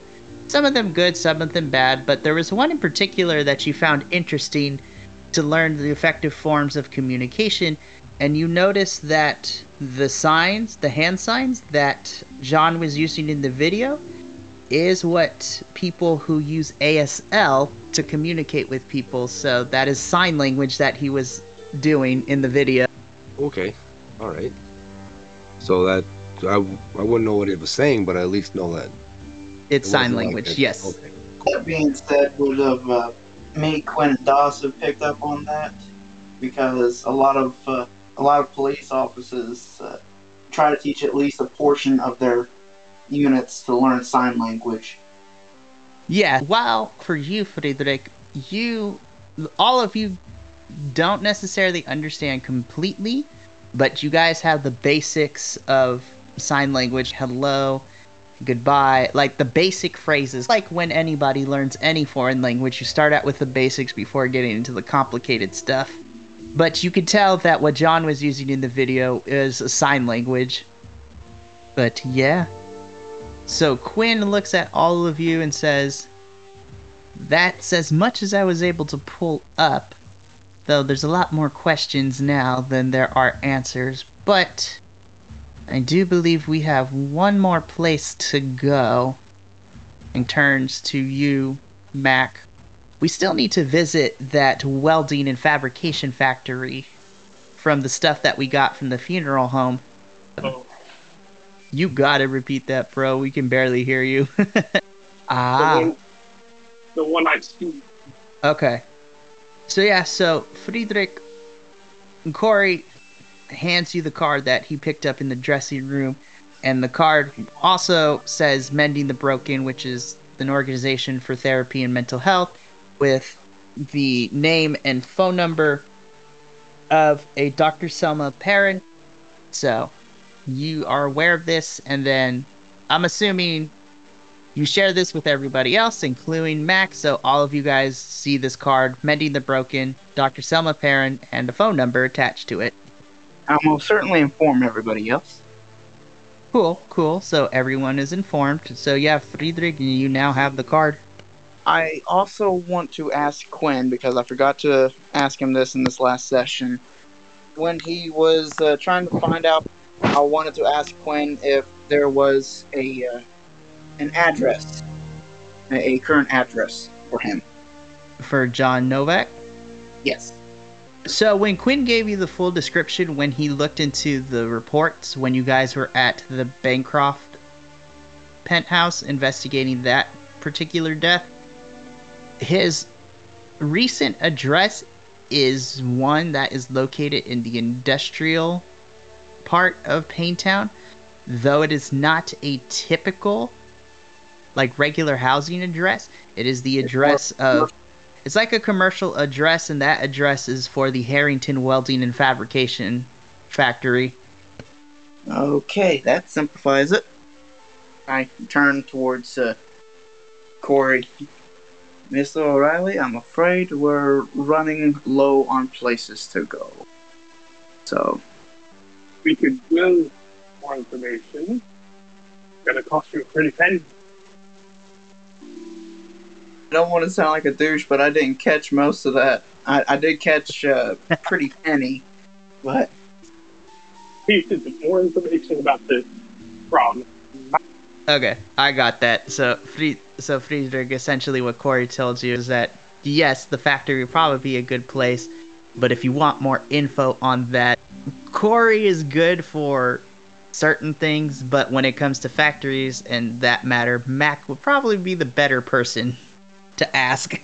Some of them good, some of them bad, but there was one in particular that you found interesting to learn the effective forms of communication, and you noticed that the signs, the hand signs that John was using in the video is what people who use ASL to communicate with people, so that is sign language that he was doing in the video. Okay, all right. So that I wouldn't know what it was saying, but I at least know that it's sign language. Like, yes. Okay, cool. That being said, would have me, Quinn, and Doss have picked up on that, because a lot of police officers try to teach at least a portion of their units to learn sign language. Yeah, while for you, Friedrich, all of you don't necessarily understand completely, but you guys have the basics of sign language. Hello, goodbye, like the basic phrases. Like when anybody learns any foreign language, you start out with the basics before getting into the complicated stuff. But you could tell that what John was using in the video is a sign language. But yeah. So Quinn looks at all of you and says, that's as much as I was able to pull up, though there's a lot more questions now than there are answers, but I do believe we have one more place to go. And turns to you, Mac. We still need to visit that welding and fabrication factory from the stuff that we got from the funeral home. Oh. You gotta repeat that, bro. We can barely hear you. Ah. The one I see. Okay. So yeah, so Friedrich, Cory hands you the card that he picked up in the dressing room, and the card also says Mending the Broken, which is an organization for therapy and mental health, with the name and phone number of a Dr. Selma Perrin. So you are aware of this, and then I'm assuming you share this with everybody else, including Mac, so all of you guys see this card, Mending the Broken, Dr. Selma Perrin, and a phone number attached to it. I will certainly inform everybody else. Cool, cool. So everyone is informed. So yeah, Friedrich, you now have the card. I also want to ask Quinn, because I forgot to ask him this in this last session. When he was trying to find out, I wanted to ask Quinn if there was an address, a current address for him. For John Nowak? Yes. So when Quinn gave you the full description, when he looked into the reports, when you guys were at the Bancroft penthouse investigating that particular death, his recent address is one that is located in the industrial part of Payne Town, though it is not a typical, like, regular housing address. It is the address of... It's like a commercial address, and that address is for the Harrington Welding and Fabrication Factory. Okay, that simplifies it. I turn towards Cory. Mr. O'Reilly, I'm afraid we're running low on places to go. So... we could build more information. It's going to cost you 30 pennies. I don't want to sound like a douche, but I didn't catch most of that. I did catch pretty penny. What? Pieces of more information about the problem. Okay, I got that. So Friedrich, essentially what Cory tells you is that, yes, the factory would probably be a good place, but if you want more info on that, Cory is good for certain things, but when it comes to factories and that matter, Mac would probably be the better person to ask.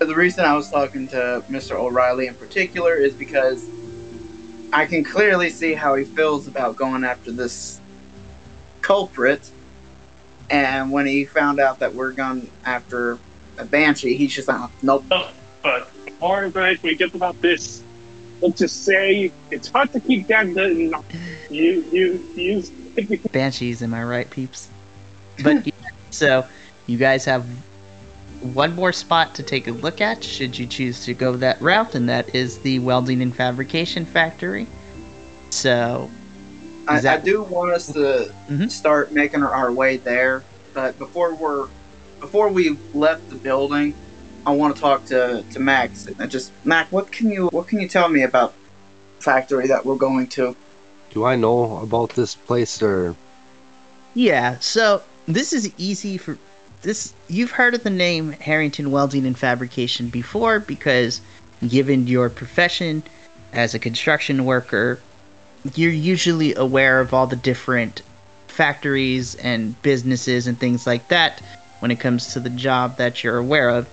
The reason I was talking to Mr. O'Reilly in particular is because I can clearly see how he feels about going after this culprit, And when he found out that we're going after a banshee, he's just like, nope. Oh, but all right, we get about this. Let's just say it's hard to keep Dagda. No. You banshees, am I right, peeps? But yeah, so you guys have one more spot to take a look at should you choose to go that route, and that is the Welding and Fabrication Factory. So I do want us to start making our way there, but before we left the building, I want to talk to Max. And just, Mac, what can you tell me about the factory that we're going to? Do I know about this place or? Yeah, so this is easy for this. You've heard of the name Harrington Welding and Fabrication before, because given your profession as a construction worker, you're usually aware of all the different factories and businesses and things like that when it comes to the job that you're aware of.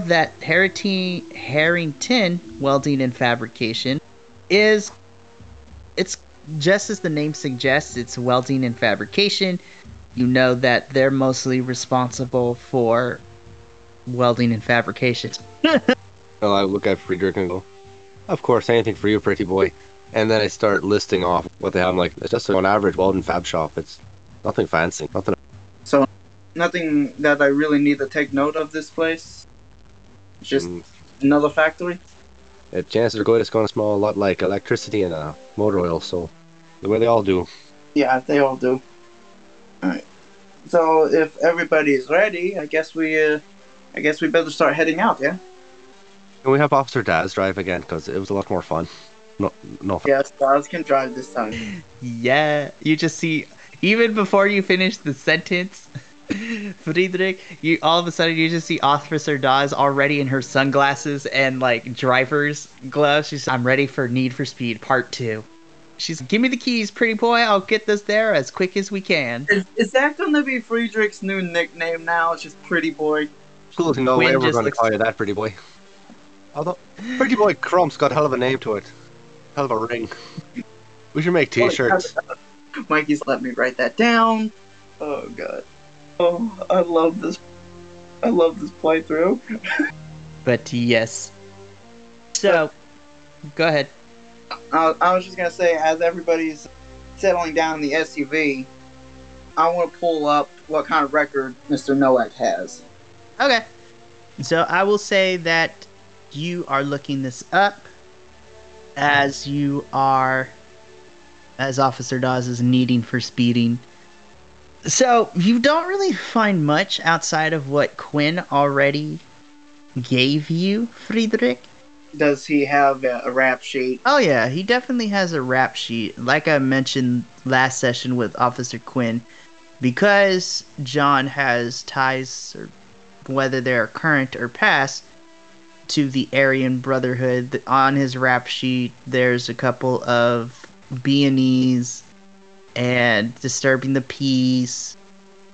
That Harrington Welding and Fabrication is, it's just as the name suggests, it's welding and fabrication. You know that they're mostly responsible for welding and fabrication. Well, I look at Friedrich and go, of course, anything for you, pretty boy. And then I start listing off what they have. I'm like, it's just an average welding fab shop. It's nothing fancy. Nothing. So, nothing that I really need to take note of this place? Just another factory? The chances are good it's going to smell a lot like electricity and motor oil, so the way they all do. Yeah, they all do. Alright. So, if everybody's ready, I guess we better start heading out, yeah? Can we have Officer Daz drive again? Because it was a lot more fun. No. Yes, Daz can drive this time. Yeah, you just see, even before you finish the sentence, Friedrich, you all of a sudden you just see Officer Daz already in her sunglasses and like driver's gloves. She's, I'm ready for Need for Speed Part 2. She's, give me the keys, pretty boy. I'll get this there as quick as we can. Is that going to be Friedrich's new nickname now? It's just Pretty Boy. Cool, no way we're going to call you that, Pretty Boy. Although, Pretty Boy Crump's got a hell of a name to it. Hell of a ring. We should make t-shirts. Mikey's let me write that down. Oh, God. Oh, I love this. I love this playthrough. But yes. So, go ahead. I was just going to say, as everybody's settling down in the SUV, I want to pull up what kind of record Mr. Nowak has. Okay. So I will say that you are looking this up as Officer Dawes is needing for speeding. So you don't really find much outside of what Quinn already gave you, Friedrich. Does he have a rap sheet? Oh, yeah. He definitely has a rap sheet. Like I mentioned last session with Officer Quinn, because John has ties, or whether they're current or past, to the Aryan Brotherhood. On his rap sheet, there's a couple of B&Es and Disturbing the Peace,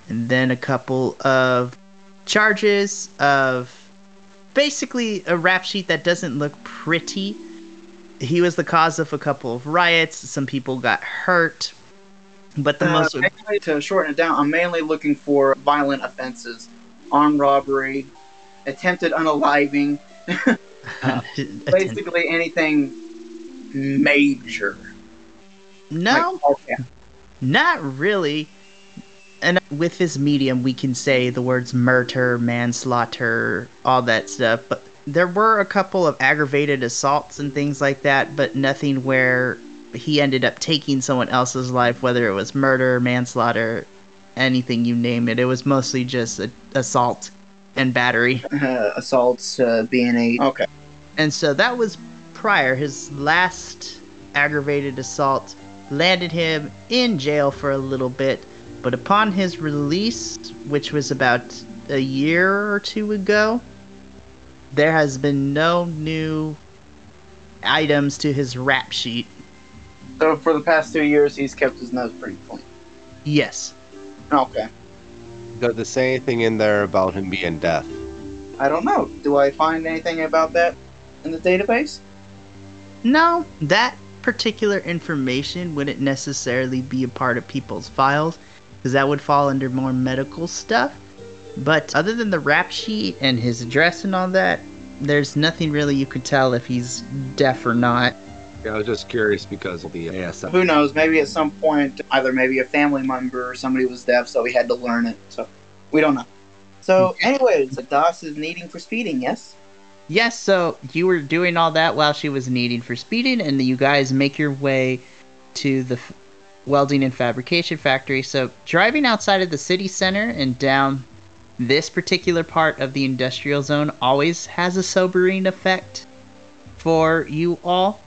and then a couple of charges of basically a rap sheet that doesn't look pretty. He was the cause of a couple of riots. Some people got hurt. But the most... Mainly, to shorten it down, I'm mainly looking for violent offenses. Armed robbery, attempted unaliving. Basically anything major. No, like, okay. Not really. And with this medium, we can say the words murder, manslaughter, all that stuff. But there were a couple of aggravated assaults and things like that, but nothing where he ended up taking someone else's life, whether it was murder, manslaughter, anything, you name it. It was mostly just assault and battery. Assaults, B&E. Okay. And so that was prior. His last aggravated assault landed him in jail for a little bit. But upon his release, which was about a year or two ago, there has been no new items to his rap sheet. So for the past 2 years, he's kept his nose pretty clean. Yes. Okay. Does it say anything in there about him being deaf? I don't know. Do I find anything about that in the database? No, that particular information wouldn't necessarily be a part of people's files. because that would fall under more medical stuff. But other than the rap sheet and his address and all that, there's nothing really you could tell if he's deaf or not. Yeah, I was just curious because of the ASL. Who knows? Maybe at some point, either maybe a family member or somebody was deaf, so we had to learn it. So we don't know. So anyways, Adas is needing for speeding, yes? Yes, so you were doing all that while she was needing for speeding, and you guys make your way to the welding and fabrication factory. So driving outside of the city center and down this particular part of the industrial zone always has a sobering effect for you all.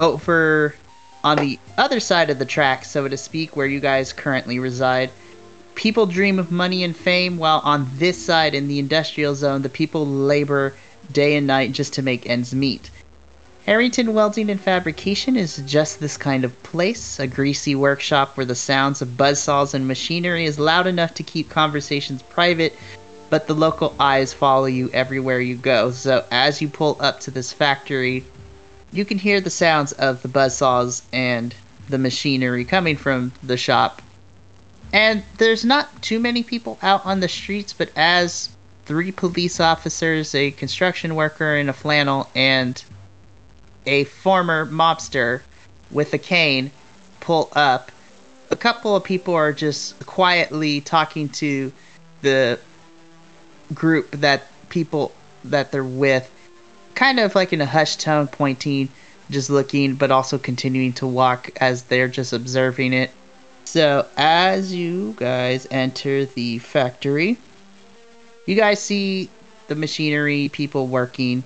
Over on the other side of the track, so to speak, where you guys currently reside, people dream of money and fame, while on this side in the industrial zone, the people labor day and night just to make ends meet. Harrington Welding and Fabrication is just this kind of place, a greasy workshop where the sounds of buzzsaws and machinery is loud enough to keep conversations private, but the local eyes follow you everywhere you go. So as you pull up to this factory, you can hear the sounds of the buzzsaws and the machinery coming from the shop. And there's not too many people out on the streets, but as 3 police officers, a construction worker in a flannel, and a former mobster with a cane pull up, a couple of people are just quietly talking to the group that people that they're with, kind of like in a hushed tone, pointing, just looking, but also continuing to walk as they're just observing it. So as you guys enter the factory, you guys see the machinery, people working,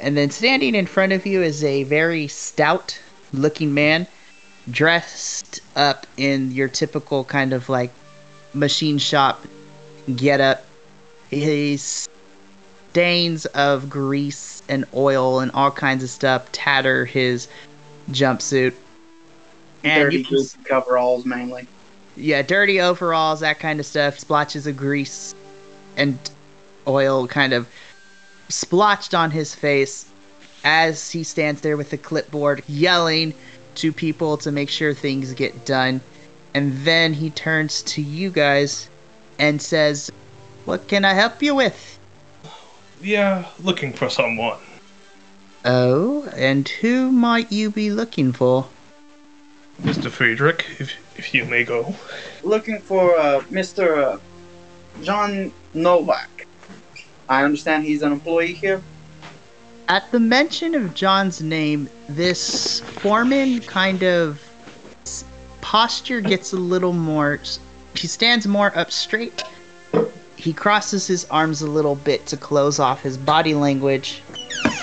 and then standing in front of you is a very stout looking man dressed up in your typical kind of like machine shop getup. He's stains of grease and oil and all kinds of stuff tatter his jumpsuit. And dirty overalls mainly. Yeah, dirty overalls, that kind of stuff. Splotches of grease and oil kind of splotched on his face as he stands there with the clipboard yelling to people to make sure things get done. And then he turns to you guys and says, "What can I help you with?" Yeah, looking for someone. Oh, and who might you be looking for? Mr. Friedrich, if you may go. Looking for Mr. John Nowak. I understand he's an employee here. At the mention of John's name, this foreman kind of posture gets a little more... She stands more up straight. He crosses his arms a little bit to close off his body language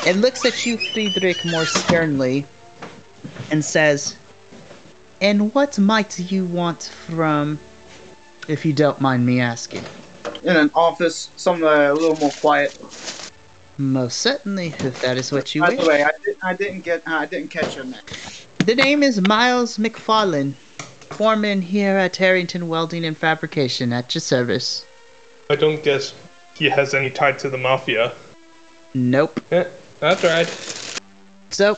and looks at you, Friedrich, more sternly and says, "And what might you want from, if you don't mind me asking?" In an office, somewhere a little more quiet. Most certainly, if that is what you wish. By the way, I didn't catch your name. The name is Miles McFarlane, foreman here at Harrington Welding and Fabrication, at your service. I don't guess he has any tie to the Mafia. Nope. Yeah, that's right. So,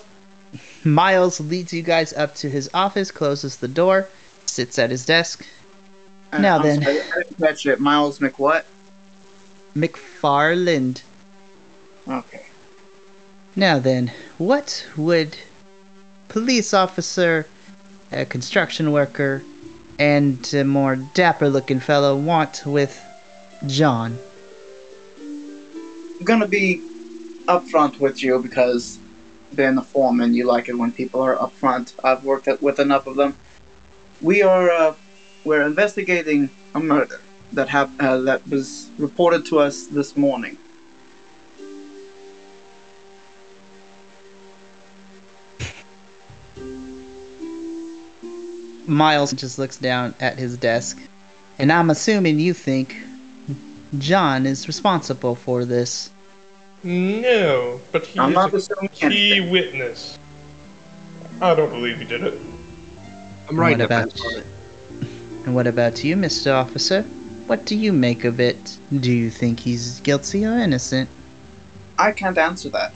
Miles leads you guys up to his office, closes the door, sits at his desk. Now then. Sorry, I didn't catch it. Miles McWhat? McFarland. Okay. Now then, what would police officer, a construction worker, and a more dapper looking fellow want with John? I'm gonna be upfront with you because being a foreman, you like it when people are upfront. I've worked with enough of them. We're investigating a murder that was reported to us this morning. Miles just looks down at his desk, and I'm assuming you think John is responsible for this. No, but he is a key witness. I don't believe he did it. I'm right about it. And what about you, Mr. Officer? What do you make of it? Do you think he's guilty or innocent? I can't answer that.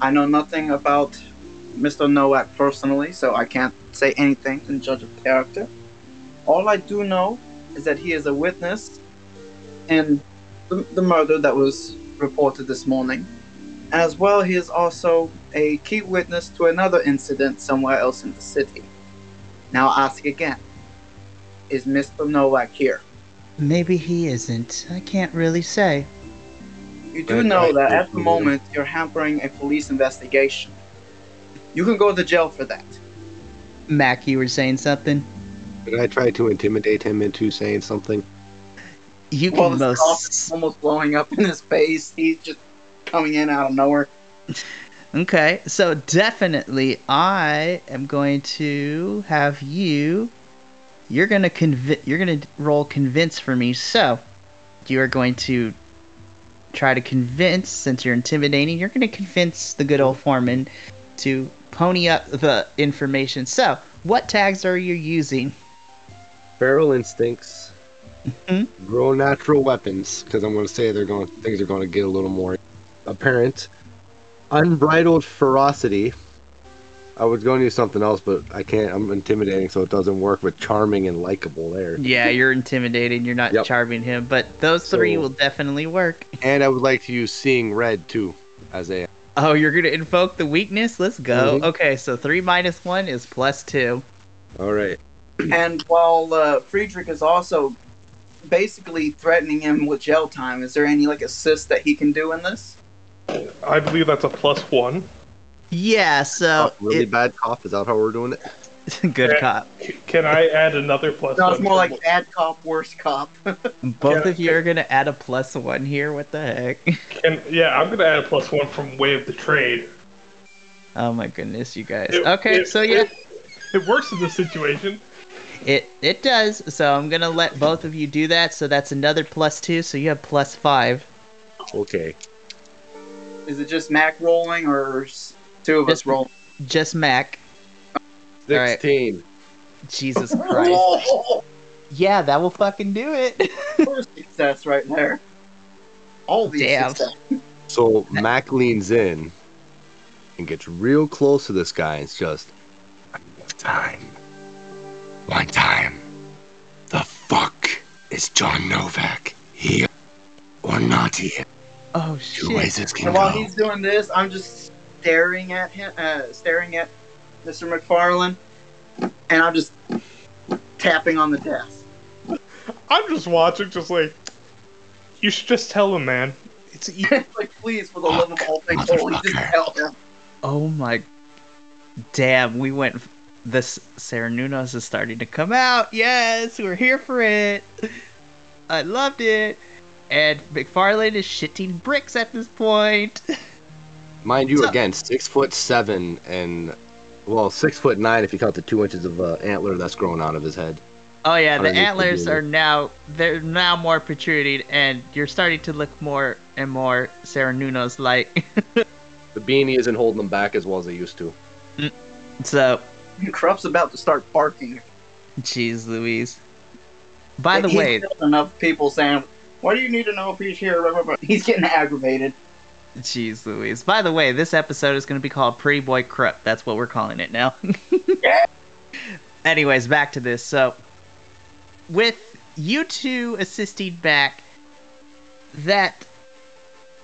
I know nothing about Mr. Nowak personally, so I can't say anything in judge of character. All I do know is that he is a witness in the murder that was reported this morning. As well, he is also a key witness to another incident somewhere else in the city. Now ask again, is Mr. Nowak here? Maybe he isn't. I can't really say. You do know that at the moment you're hampering a police investigation. You can go to jail for that. Mac, you were saying something? Did I try to intimidate him into saying something? You can almost blowing up in his face. He's just coming in out of nowhere. Okay, so definitely I am going to have you... You're going to roll convince for me, so you are going to try to convince, since you're intimidating, you're going to convince the good old foreman to pony up the information. So, what tags are you using? Feral instincts. Mm-hmm. Grow natural weapons, because I'm going to say things are going to get a little more apparent. Unbridled ferocity. I was going to do something else, but I can't. I'm intimidating, so it doesn't work with charming and likable there. Yeah, you're intimidating. You're not charming him, but those three will definitely work. And I would like to use seeing red, too, as a... Oh, you're going to invoke the weakness? Let's go. Mm-hmm. Okay, so 3 minus 1 is +2. All right. And while Friedrich is also basically threatening him with jail time, is there any, assist that he can do in this? I believe that's a +1. Yeah, so... Oh, really bad cop? Is that how we're doing it? Good cop. Can I add another +1? No, it's more like bad cop, worse cop. Both of you are going to add a +1 here. What the heck? I'm going to add a +1 from Way of the Trade. Oh my goodness, you guys. It works in this situation. It does, so I'm going to let both of you do that, so that's another +2, so you have +5. Okay. Is it just Mac rolling, or... Two of us roll. Just Mac. 16. Right. Jesus Christ. Yeah, that will fucking do it. First success right there. All these success. So Mac leans in and gets real close to this guy and it's just... One time. The fuck is John Nowak here or not here? Oh, shit. 2 ways this can go. While he's doing this, I'm just... staring at Mr. McFarlane, and I'm just tapping on the desk. I'm just watching, you should just tell him, man. It's easy. Please, for the love of all things, holy, just tell him. Oh my, damn! We went. This Sarah Nunes is starting to come out. Yes, we're here for it. I loved it, and McFarlane is shitting bricks at this point. Mind you, again, 6'7", and 6'9" if you count the 2 inches of antler that's growing out of his head. Oh yeah, the antlers are now more protruding, and you're starting to look more and more Sarah Nunes like. The beanie isn't holding them back as well as they used to. So, Krupp's about to start barking. Jeez, Louise. By the way, enough people saying, "What do you need to know if he's here?" He's getting aggravated. Jeez Louise. By the way, this episode is going to be called Pretty Boy Krupp. That's what we're calling it now. Yeah. Anyways, back to this. So, with you two assisting back, that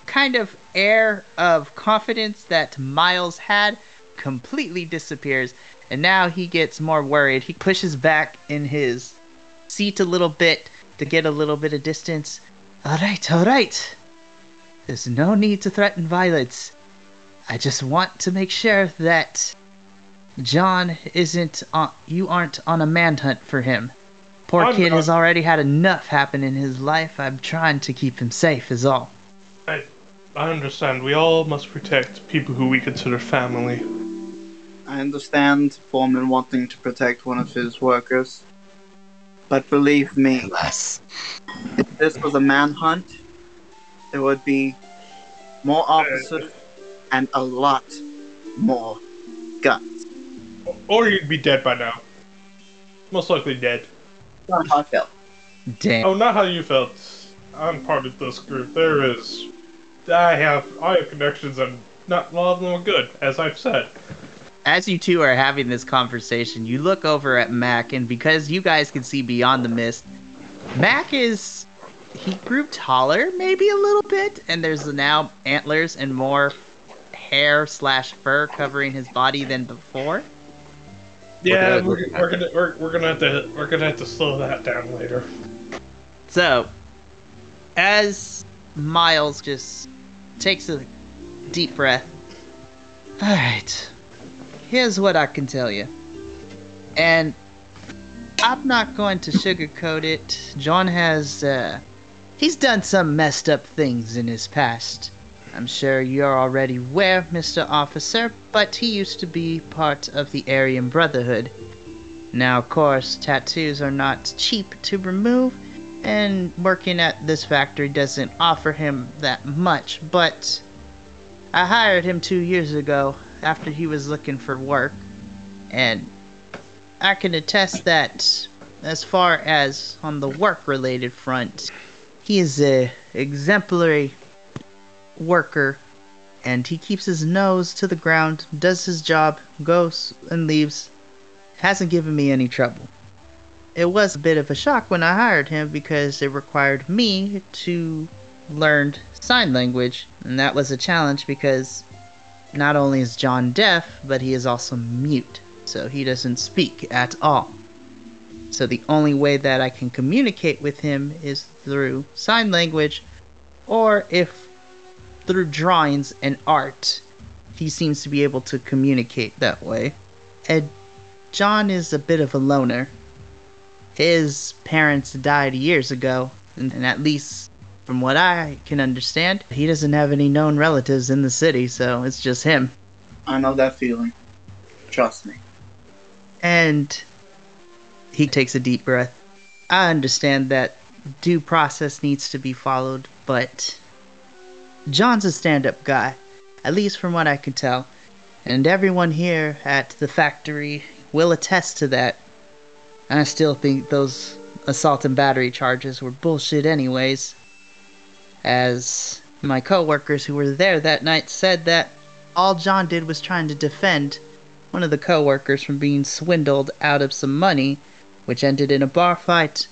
kind of air of confidence that Miles had completely disappears. And now he gets more worried. He pushes back in his seat a little bit to get a little bit of distance. All right. There's no need to threaten violence. I just want to make sure that John you aren't on a manhunt for him. Poor kid has already had enough happen in his life. I'm trying to keep him safe is all. I understand. We all must protect people who we consider family. I understand Foreman wanting to protect one of his workers. But believe me, if this was a manhunt, there would be more officers and a lot more guns. Or you'd be dead by now. Most likely dead. Not how I felt. Damn. Oh, not how you felt. I'm part of this group. I have connections and not a lot of them are good, as I've said. as you two are having this conversation, you look over at Mac, and because you guys can see beyond the mist, Mac is... he grew taller, maybe a little bit, and there's now antlers and more hair/fur covering his body than before. Yeah, we're gonna have to slow that down later. So, as Miles just takes a deep breath, all right, here's what I can tell you, and I'm not going to sugarcoat it. John has, he's done some messed up things in his past. I'm sure you're already aware, Mr. Officer, but he used to be part of the Aryan Brotherhood. Now, of course, tattoos are not cheap to remove, and working at this factory doesn't offer him that much, but I hired him 2 years ago after he was looking for work, and I can attest that as far as on the work-related front, he is an exemplary worker, and he keeps his nose to the ground, does his job, goes and leaves, hasn't given me any trouble. It was a bit of a shock when I hired him because it required me to learn sign language, and that was a challenge because not only is John deaf, but he is also mute, so he doesn't speak at all. So the only way that I can communicate with him is through sign language, or if through drawings and art. He seems to be able to communicate that way. And John is a bit of a loner. His parents died years ago, and at least from what I can understand, he doesn't have any known relatives in the city, so it's just him. I know that feeling. Trust me. And he takes a deep breath. I understand that due process needs to be followed, but John's a stand-up guy, at least from what I can tell, and everyone here at the factory will attest to that. I still think those assault and battery charges were bullshit anyways, as my co-workers who were there that night said that all John did was trying to defend one of the co-workers from being swindled out of some money, which ended in a bar fight,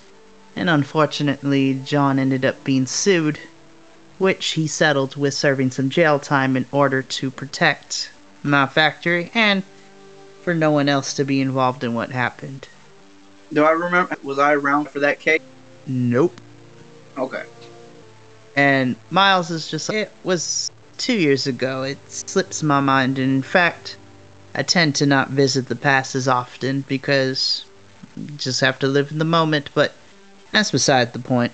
and unfortunately John ended up being sued, which he settled with serving some jail time in order to protect my factory and for no one else to be involved in what happened. Do I remember? Was I around for that case? Nope. Okay. And Miles is just like, it was 2 years ago. It slips my mind, and in fact, I tend to not visit the past as often because you just have to live in the moment, but that's beside the point.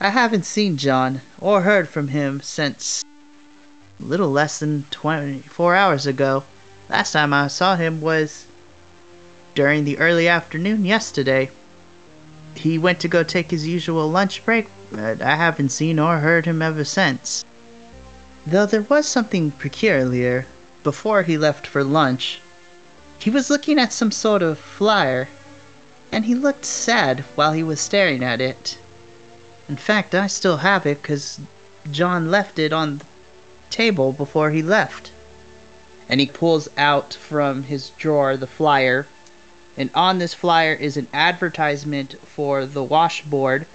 I haven't seen John or heard from him since a little less than 24 hours ago. Last time I saw him was during the early afternoon yesterday. He went to go take his usual lunch break, but I haven't seen or heard him ever since. Though there was something peculiar. Before he left for lunch, he was looking at some sort of flyer, and he looked sad while he was staring at it. In fact, I still have it because John left it on the table before he left. And he pulls out from his drawer the flyer. And on this flyer is an advertisement for the Washboard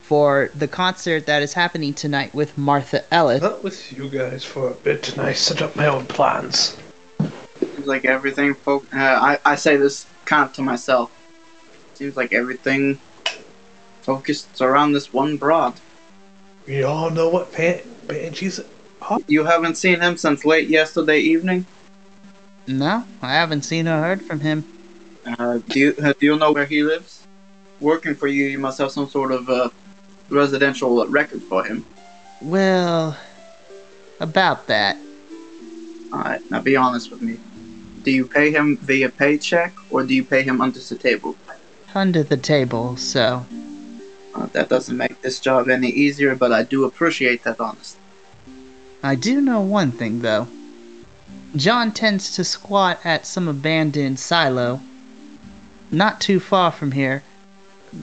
for the concert that is happening tonight with Martha Ellis. Up with you guys for a bit, and I set up my own plans. Seems like everything, I say this kind of to myself. Seems like everything focused around this one broad. We all know what Banshees are. You haven't seen him since late yesterday evening? No, I haven't seen or heard from him. Do you know where he lives? Working for you, you must have some sort of residential record for him. Well, about that. Alright, now be honest with me. Do you pay him via paycheck, or do you pay him under the table? Under the table, so... that doesn't make this job any easier, but I do appreciate that honesty. I do know one thing, though. John tends to squat at some abandoned silo not too far from here.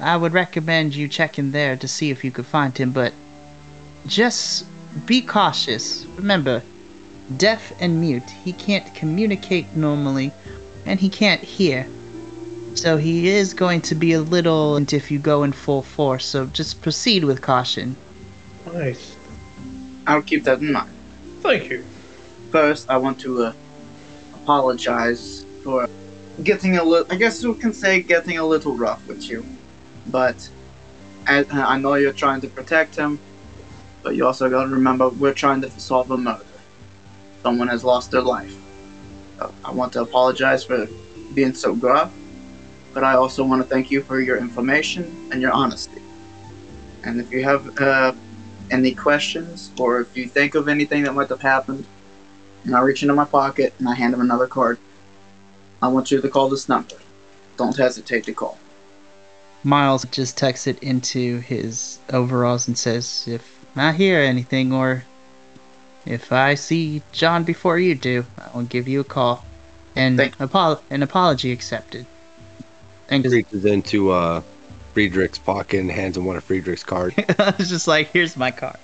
I would recommend you checking there to see if you could find him, but just be cautious. Remember, deaf and mute. He can't communicate normally, and he can't hear. So he is going to be a little if you go in full force, so just proceed with caution. Nice. I'll keep that in mind. Thank you. First, I want to apologize for getting a little, I guess you can say getting a little rough with you. But I know you're trying to protect him, but you also got to remember we're trying to solve a murder. Someone has lost their life. I want to apologize for being so gruff, but I also want to thank you for your information and your honesty. And if you have any questions, or if you think of anything that might have happened, and I reach into my pocket and I hand him another card, I want you to call this number. Don't hesitate to call. Miles just texts it into his overalls and says, if I hear anything or if I see John before you do, I'll give you a call. And an apology accepted. Thank you. He reaches into Friedrich's pocket and hands him one of Friedrich's cards. I was just like, here's my card.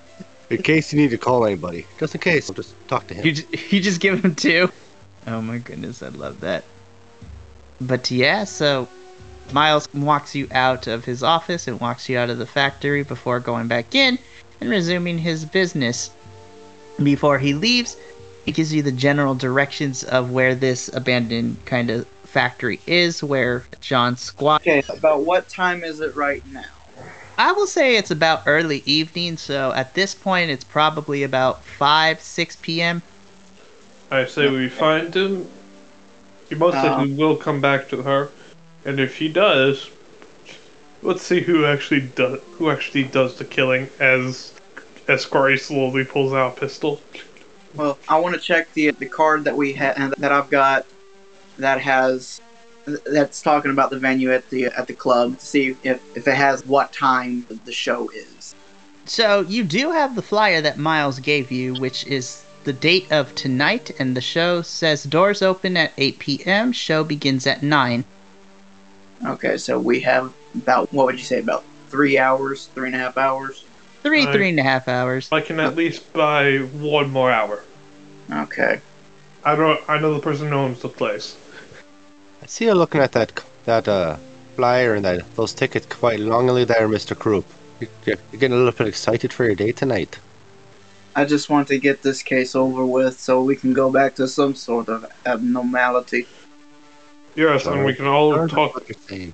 In case you need to call anybody. Just in case. I'll just talk to him. You just give him two? Oh my goodness, I love that. But yeah, so Miles walks you out of his office and walks you out of the factory before going back in and resuming his business. Before he leaves, he gives you the general directions of where this abandoned kind of factory is, where John squats. Okay, about what time is it right now? I will say it's about early evening, so at this point it's probably about 5, 6 p.m. I say we find him. He most likely will come back to her. And if he does, let's see who actually does the killing as Cory slowly pulls out a pistol. Well, I want to check the card that we had that I've got that's talking about the venue at the club to see if it has what time the show is. So you do have the flyer that Miles gave you, which is the date of tonight, and the show says doors open at 8 p.m. Show begins at 9. Okay, so we have about, what would you say, about 3 hours, 3.5 hours? Three and a half hours. I can at least buy one more hour. Okay. I know the person who owns the place. I see you looking at that flyer and those tickets quite longingly there, Mr. Krupp. You're getting a little bit excited for your day tonight. I just want to get this case over with so we can go back to some sort of abnormality. Yes, and we can all talk. And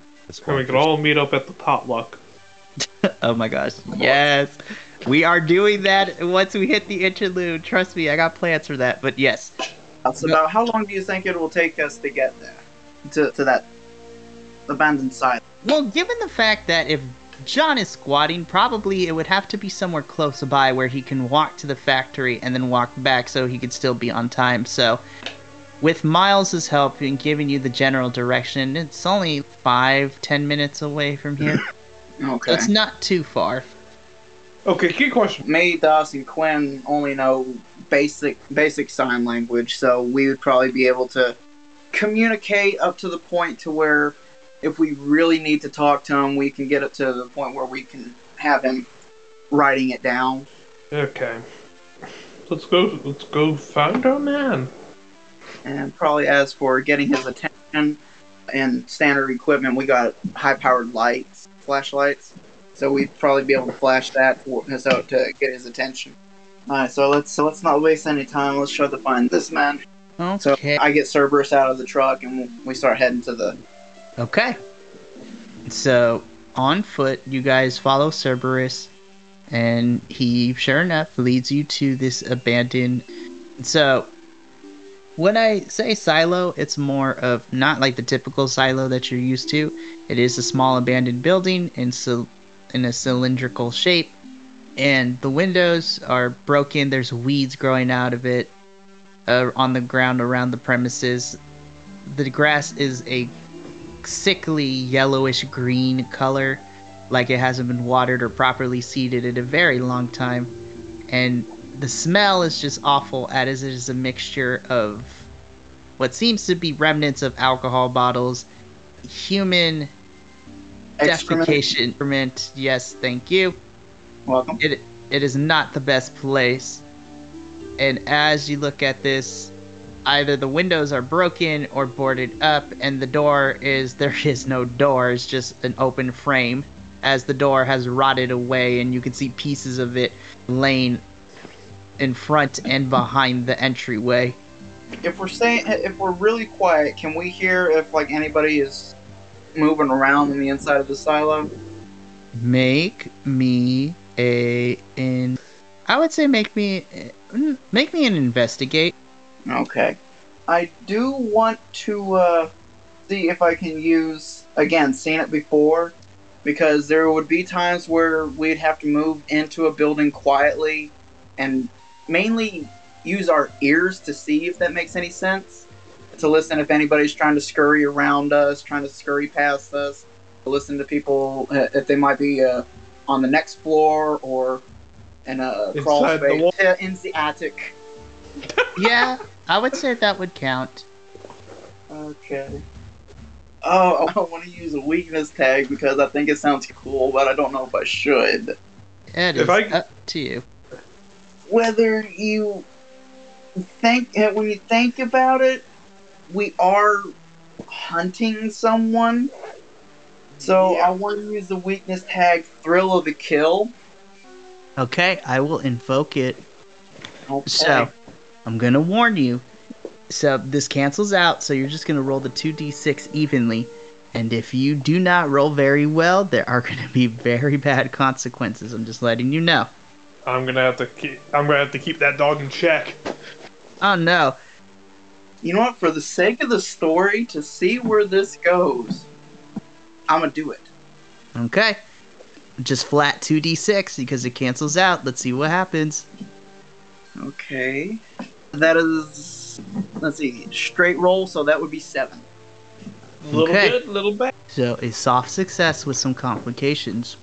we can all meet up at the potluck. Oh my gosh, yes. We are doing that once we hit the interlude. Trust me, I got plans for that, but yes. That's about how long do you think it will take us to get there? To that abandoned site? Well, given the fact that if John is squatting, probably it would have to be somewhere close by where he can walk to the factory and then walk back so he could still be on time, so... With Miles' help in giving you the general direction, it's only 5-10 minutes away from here. Okay. So it's not too far. Okay, key question. May, Doss, and Quinn only know basic sign language, so we would probably be able to communicate up to the point to where if we really need to talk to him, we can get it to the point where we can have him writing it down. Okay. Let's go find our man. And probably as for getting his attention and standard equipment, we got high-powered lights, flashlights. So we'd probably be able to flash that to get his attention. All right, so let's not waste any time. Let's try to find this man. Okay. So I get Cerberus out of the truck, and we start heading to the... Okay. So on foot, you guys follow Cerberus, and he, sure enough, leads you to this abandoned... So... When I say silo, it's more of not like the typical silo that you're used to. It is a small abandoned building in a cylindrical shape, and the windows are broken. There's weeds growing out of it on the ground around the premises. The grass is a sickly yellowish green color, like it hasn't been watered or properly seeded in a very long time, and the smell is just awful, as it is a mixture of what seems to be remnants of alcohol bottles, human defecation. Yes, thank you. Welcome. It is not the best place. And as you look at this, either the windows are broken or boarded up, and the door is, there is no door, it's just an open frame, as the door has rotted away, and you can see pieces of it laying in front and behind the entryway. If we're really quiet, can we hear if like anybody is moving around on the inside of the silo? Make me an investigate. Okay. I do want to see if I can use, again, seen it before, because there would be times where we'd have to move into a building quietly and mainly use our ears to see if that makes any sense, to listen if anybody's trying to scurry around us, trying to scurry past us, to listen to people if they might be on the next floor or in a crawl space in the attic. Yeah, I would say that would count. Okay. Oh, I want to use a weakness tag because I think it sounds cool, but I don't know if I should. It is up to you. Whether you think, when you think about it, we are hunting someone. So yeah. I want to use the weakness tag Thrill of the Kill. Okay, I will invoke it. Okay. So, I'm going to warn you. So, this cancels out, so you're just going to roll the 2d6 evenly. And if you do not roll very well, there are going to be very bad consequences. I'm just letting you know. I'm gonna have to keep that dog in check. Oh no! You know what? For the sake of the story, to see where this goes, I'm gonna do it. Okay. Just flat 2d6 because it cancels out. Let's see what happens. Okay. That is. Let's see. Straight roll, so that would be 7. A little good, a little bad. So a soft success with some complications.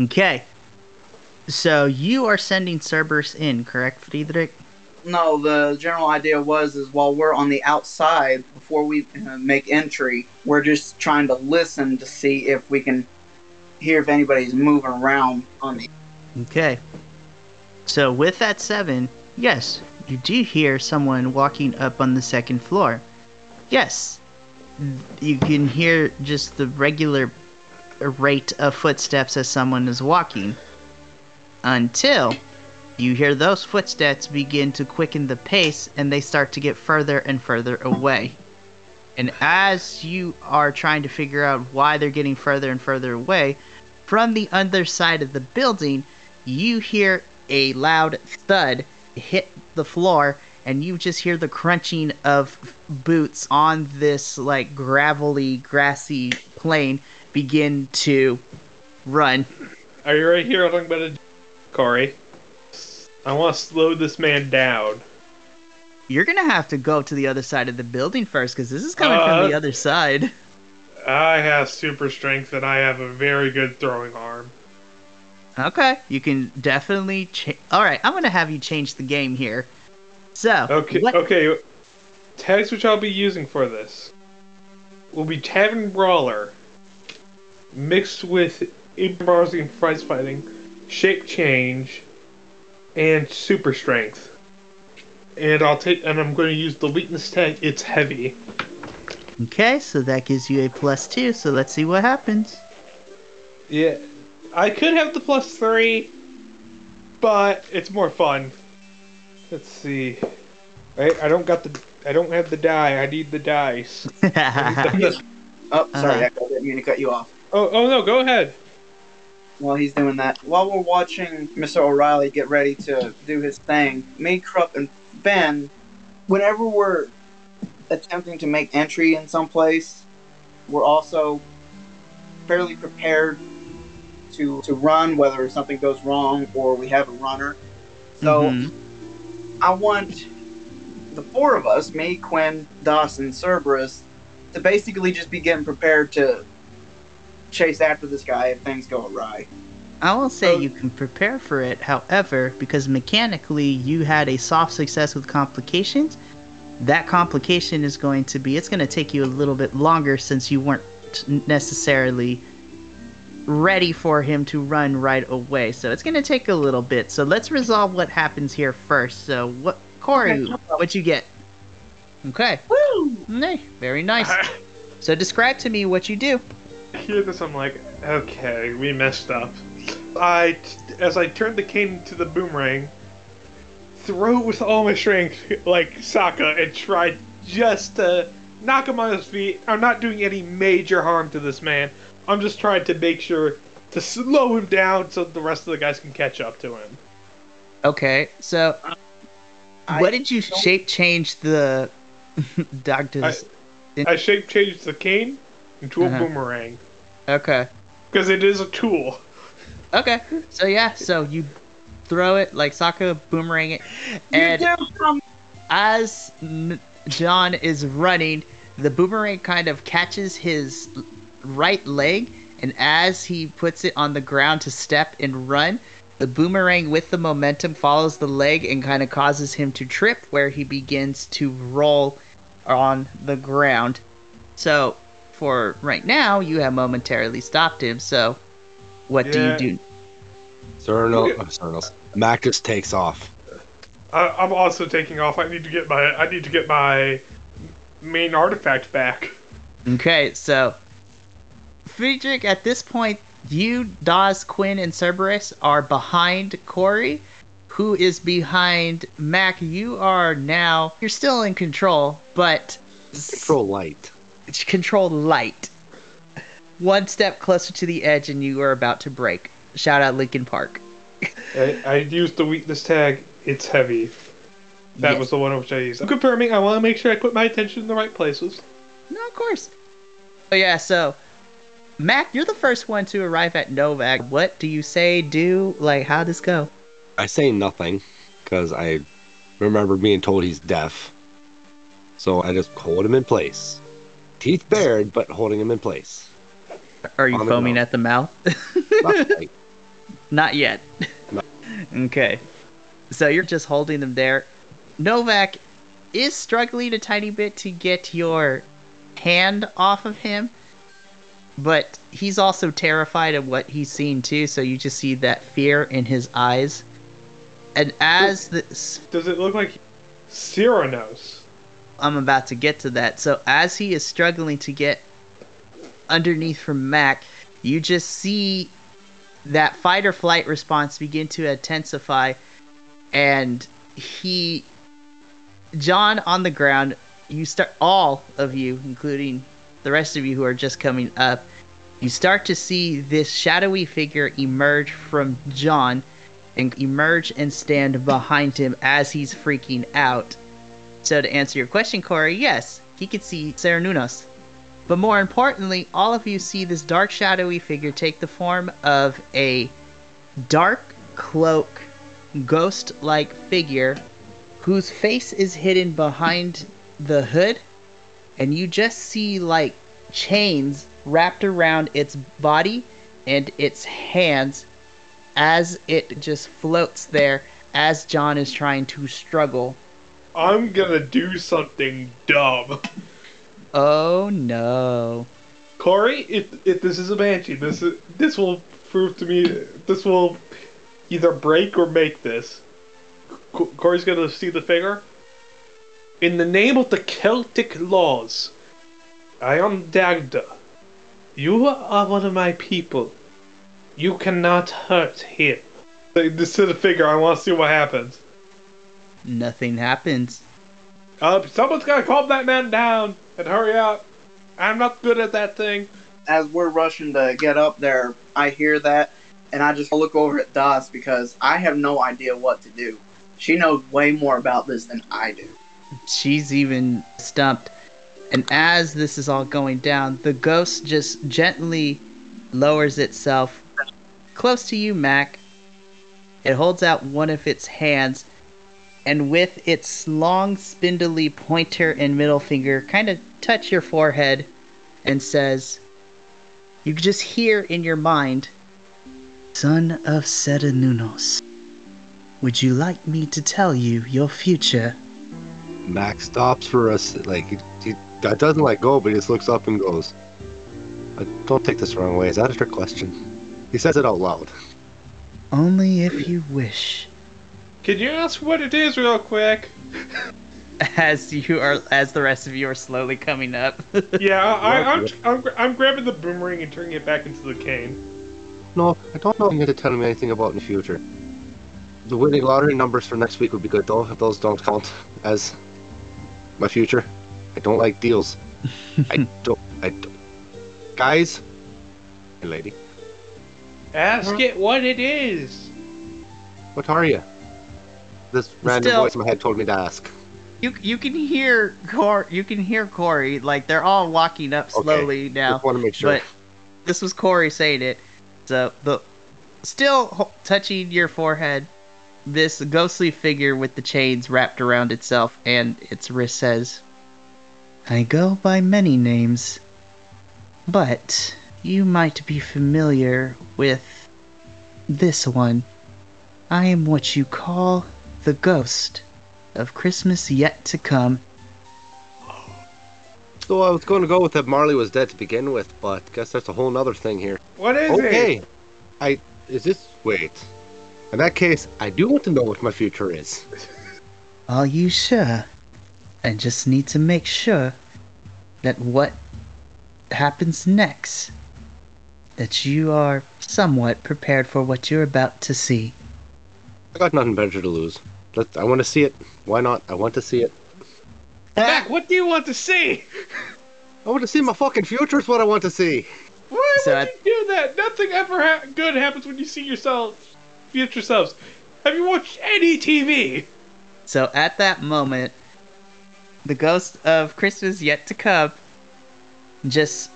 Okay. So you are sending Cerberus in, correct, Friedrich? No, the general idea was while we're on the outside, before we make entry, we're just trying to listen to see if we can hear if anybody's moving around on the... Okay. So with that 7, yes, you do hear someone walking up on the second floor. Yes, you can hear just the regular rate of footsteps as someone is walking. Until you hear those footsteps begin to quicken the pace and they start to get further and further away. And as you are trying to figure out why they're getting further and further away, from the other side of the building, you hear a loud thud hit the floor and you just hear the crunching of boots on this like gravelly, grassy plain begin to run. Are you right here? I'm talking about a... Cory, I want to slow this man down. You're going to have to go to the other side of the building first, because this is coming from the other side. I have super strength, and I have a very good throwing arm. Okay, you can definitely... Alright, I'm going to have you change the game here. So... Okay. Tags which I'll be using for this will be Tavern Brawler, mixed with improvising and prize fighting, shape change, and super strength. And I'm going to use the weakness tag, it's heavy. Okay, so that gives you a +2, so let's see what happens. Yeah, I could have the +3, but it's more fun. Let's see. I don't have the die, I need the dice. Oh, sorry, Echo, I didn't mean to cut you off. Oh no, go ahead. While he's doing that, while we're watching Mr. O'Reilly get ready to do his thing, me, Krupp, and Ben, whenever we're attempting to make entry in some place, we're also fairly prepared to run, whether something goes wrong or we have a runner. So I want the 4 of us, me, Quinn, Doss, and Cerberus, to basically just be getting prepared to chase after this guy if things go awry. I will say you can prepare for it, however, because mechanically you had a soft success with complications. That complication is going to be, it's going to take you a little bit longer since you weren't necessarily ready for him to run right away. So it's going to take a little bit. So let's resolve what happens here first. So what, Cory, what you get? Okay. Woo! Nice. Very nice. So describe to me what you do. I hear this, I'm like, okay, we messed up. As I turned the cane to the boomerang, throw with all my strength like Sokka and try just to knock him on his feet. I'm not doing any major harm to this man. I'm just trying to make sure to slow him down so the rest of the guys can catch up to him. Okay, so what did you shape change the doctor's... I shape changed the cane into a boomerang. Okay. Because it is a tool. Okay, so yeah, so you throw it like Sokka, boomerang it, and as John is running, the boomerang kind of catches his right leg, and as he puts it on the ground to step and run, the boomerang with the momentum follows the leg and kind of causes him to trip, where he begins to roll on the ground. So for right now, you have momentarily stopped him, so... What do you do? Mac just takes off. I'm also taking off. I need to get my main artifact back. Okay, so Friedrich, at this point, you, Dawes, Quinn, and Cerberus are behind Cory, who is behind Mac. You are now. You're still in control, but control light. It's control light. One step closer to the edge, and you are about to break. Shout out Linkin Park. I used the weakness tag. It's heavy. That was the one which I used. I'm confirming. I want to make sure I put my attention in the right places. No, of course. Oh yeah. So, Mac, you're the first one to arrive at Nowak. What do you say? Do like how this go? I say nothing because I remember being told he's deaf. So I just hold him in place, teeth bared, but holding him in place. Are you foaming at the mouth? Not yet. No. Okay. So you're just holding them there. Nowak is struggling a tiny bit to get your hand off of him, but he's also terrified of what he's seen too, so you just see that fear in his eyes. And as this... Does it look like Cernunnos? I'm about to get to that. So as he is struggling to get underneath from Mac, you just see that fight or flight response begin to intensify, and John on the ground, all of you, including the rest of you who are just coming up, you start to see this shadowy figure emerge from John and emerge and stand behind him as he's freaking out. So to answer your question, Cory, yes, he could see Cernunnos. But more importantly, all of you see this dark, shadowy figure take the form of a dark cloak, ghost-like figure whose face is hidden behind the hood, and you just see, like, chains wrapped around its body and its hands as it just floats there as John is trying to struggle. I'm gonna do something dumb. Oh no, Cory! If this is a banshee, this will prove to me. This will either break or make this. Cory's gonna see the figure. In the name of the Celtic laws, I am Dagda. You are one of my people. You cannot hurt him. This is the figure. I want to see what happens. Nothing happens. Someone's gotta calm that man down. And hurry up. I'm not good at that thing. As we're rushing to get up there, I hear that, and I just look over at Dawes because I have no idea what to do. She knows way more about this than I do. She's even stumped. And as this is all going down, the ghost just gently lowers itself close to you, Mac. It holds out one of its hands, and with its long, spindly pointer and middle finger, kind of touch your forehead and says, you just hear in your mind, Son of Cernunnos, would you like me to tell you your future? Mac stops for us, like, he doesn't let go, but he just looks up and goes, Don't take this the wrong way. Is that a trick question? He says it out loud. Only if you wish. Can you ask what it is real quick? As the rest of you are slowly coming up. Yeah, I'm grabbing the boomerang and turning it back into the cane. No, I don't know if you're going to tell me anything about in the future. The winning lottery numbers for next week would be good, though, if those don't count as my future. I don't like deals. I don't. Guys and lady. Ask it what it is. What are you? This random voice in my head told me to ask. You can hear Cory, like they're all walking up slowly now. Just want to make sure. But this was Cory saying it. So the still touching your forehead, this ghostly figure with the chains wrapped around itself and its wrist says, "I go by many names, but you might be familiar with this one. I am what you call the ghost of Christmas yet to come." So I was going to go with that Marley was dead to begin with, but I guess that's a whole nother thing here. What is it? Okay. Is this... Wait. In that case, I do want to know what my future is. Are you sure? I just need to make sure that what happens next, that you are somewhat prepared for what you're about to see. I got nothing better to lose. I want to see it. Why not? I want to see it. Mac, what do you want to see? I want to see my fucking future is what I want to see. Why would you do that? Nothing ever good happens when you see yourself, future selves. Have you watched any TV? So at that moment, the ghost of Christmas yet to come just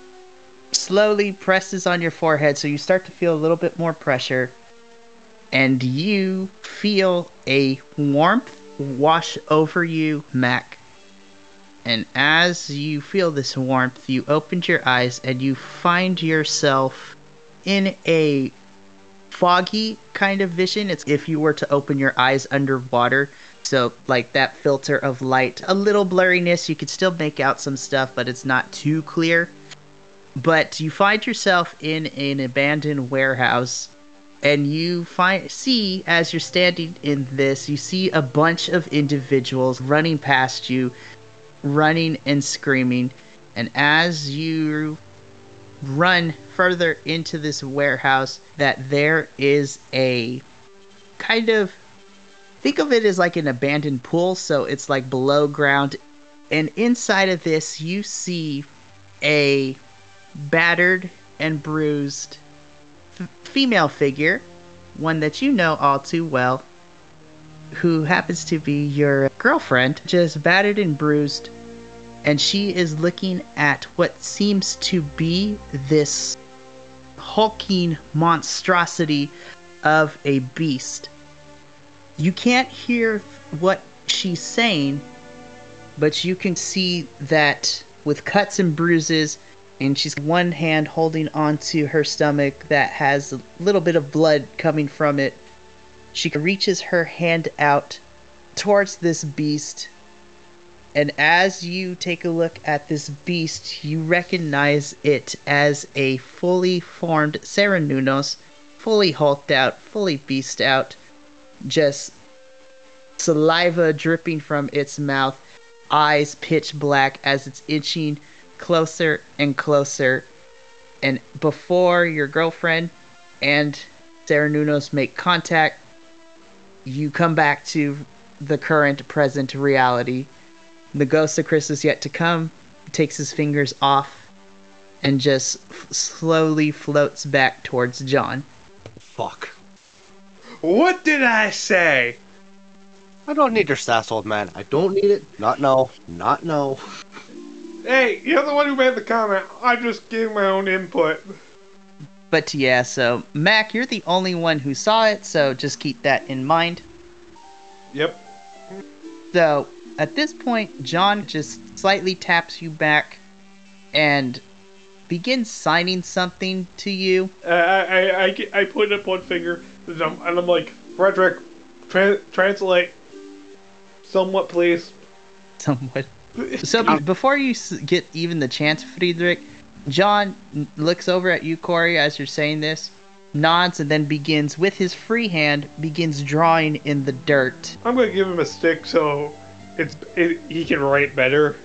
slowly presses on your forehead, so you start to feel a little bit more pressure. And you feel a warmth wash over you, Mac. And as you feel this warmth, you open your eyes and you find yourself in a foggy kind of vision. It's if you were to open your eyes underwater. So like that filter of light, a little blurriness. You could still make out some stuff, but it's not too clear. But you find yourself in an abandoned warehouse. And you see, as you're standing in this, you see a bunch of individuals running past you, running and screaming. And as you run further into this warehouse, that there is a kind of... Think of it as like an abandoned pool, so it's like below ground. And inside of this, you see a battered and bruised female figure, one that you know all too well, who happens to be your girlfriend, just battered and bruised, and she is looking at what seems to be this hulking monstrosity of a beast. You can't hear what she's saying, but you can see that with cuts and bruises, and she's one hand holding onto her stomach that has a little bit of blood coming from it. She reaches her hand out towards this beast. And as you take a look at this beast, you recognize it as a fully formed Sarah Nunes, fully hulked out, fully beast out, just saliva dripping from its mouth, eyes pitch black as it's itching closer and closer. And before your girlfriend and Sarah Nunes make contact, you come back to the current present reality. The ghost of Christmas yet to come takes his fingers off and just slowly floats back towards John. Fuck. What did I say? I don't need your sass, old man. I don't need it. Not now. Not now. Hey, you're the one who made the comment. I just gave my own input. But yeah, so Mac, you're the only one who saw it, so just keep that in mind. Yep. So at this point, John just slightly taps you back and begins signing something to you. I put up one finger and I'm like, Frederick, translate. Somewhat, please. Somewhat. So before you get even the chance, Friedrich, John looks over at you, Cory, as you're saying this, nods, and then begins, with his free hand, begins drawing in the dirt. I'm going to give him a stick so he can write better.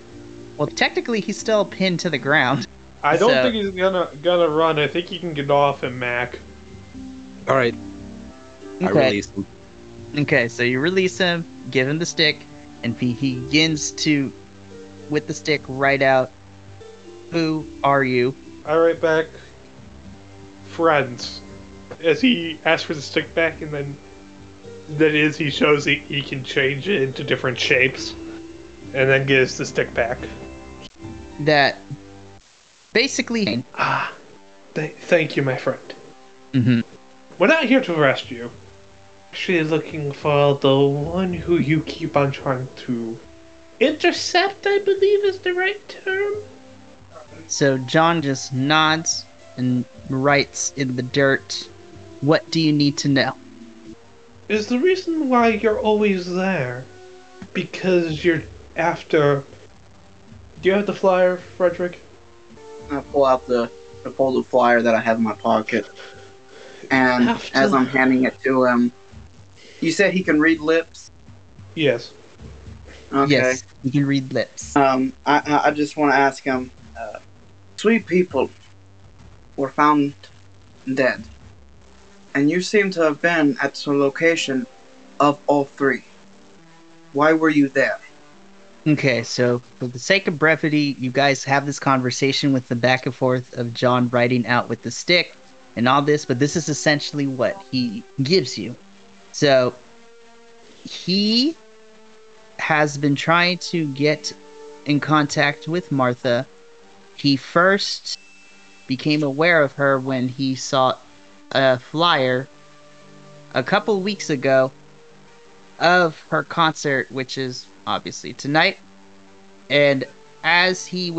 Well, technically, he's still pinned to the ground. I don't think he's gonna run. I think he can get off him, Mac. All right. Okay. I release him. Okay, so you release him, give him the stick, and he begins to, with the stick, write out, "Who are you?" I write back, "Friends," as he asks for the stick back, and then he shows he can change it into different shapes, and then gives the stick back. That basically... thank you, my friend. Mm-hmm. We're not here to arrest you. Actually looking for the one who you keep on trying to intercept, I believe is the right term. So John just nods and writes in the dirt, "What do you need to know?" Is the reason why you're always there because you're after... Do you have the flyer, Frederick? I pull out the flyer that I have in my pocket. And as I'm handing it to him, you said he can read lips? Yes. Okay. Yes, he can read lips. I just want to ask him, 3 people were found dead. And you seem to have been at the location of all 3. Why were you there? Okay, so for the sake of brevity, you guys have this conversation with the back and forth of John writing out with the stick and all this, but this is essentially what he gives you. So he has been trying to get in contact with Martha. He first became aware of her when he saw a flyer a couple weeks ago of her concert, which is obviously tonight, and as he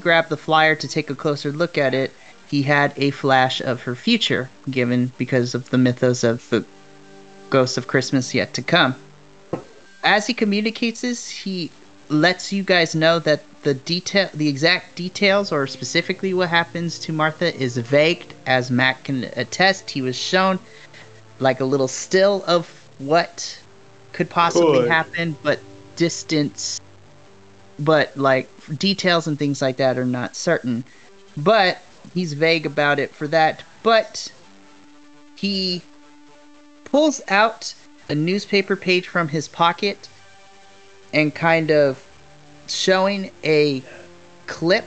grabbed the flyer to take a closer look at it, he had a flash of her future, given because of the mythos of the ghosts of Christmas yet to come. As he communicates this, he lets you guys know that the exact details, or specifically what happens to Martha, is vague. As Mac can attest, he was shown like a little still of what could possibly happen, but distance, but like details and things like that are not certain. But he's vague about it for that. But he pulls out a newspaper page from his pocket and kind of showing a clip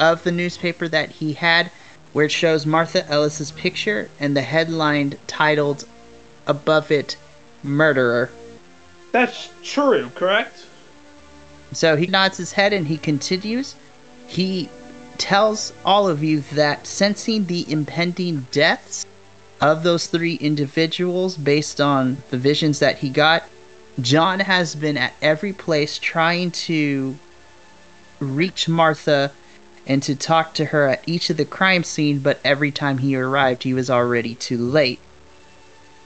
of the newspaper that he had, where it shows Martha Ellis's picture and the headline titled above it, "Murderer." That's true, correct? So he nods his head and he continues. He tells all of you that sensing the impending deaths of those 3 individuals based on the visions that he got, John has been at every place trying to reach Martha and to talk to her at each of the crime scenes, but every time he arrived, he was already too late.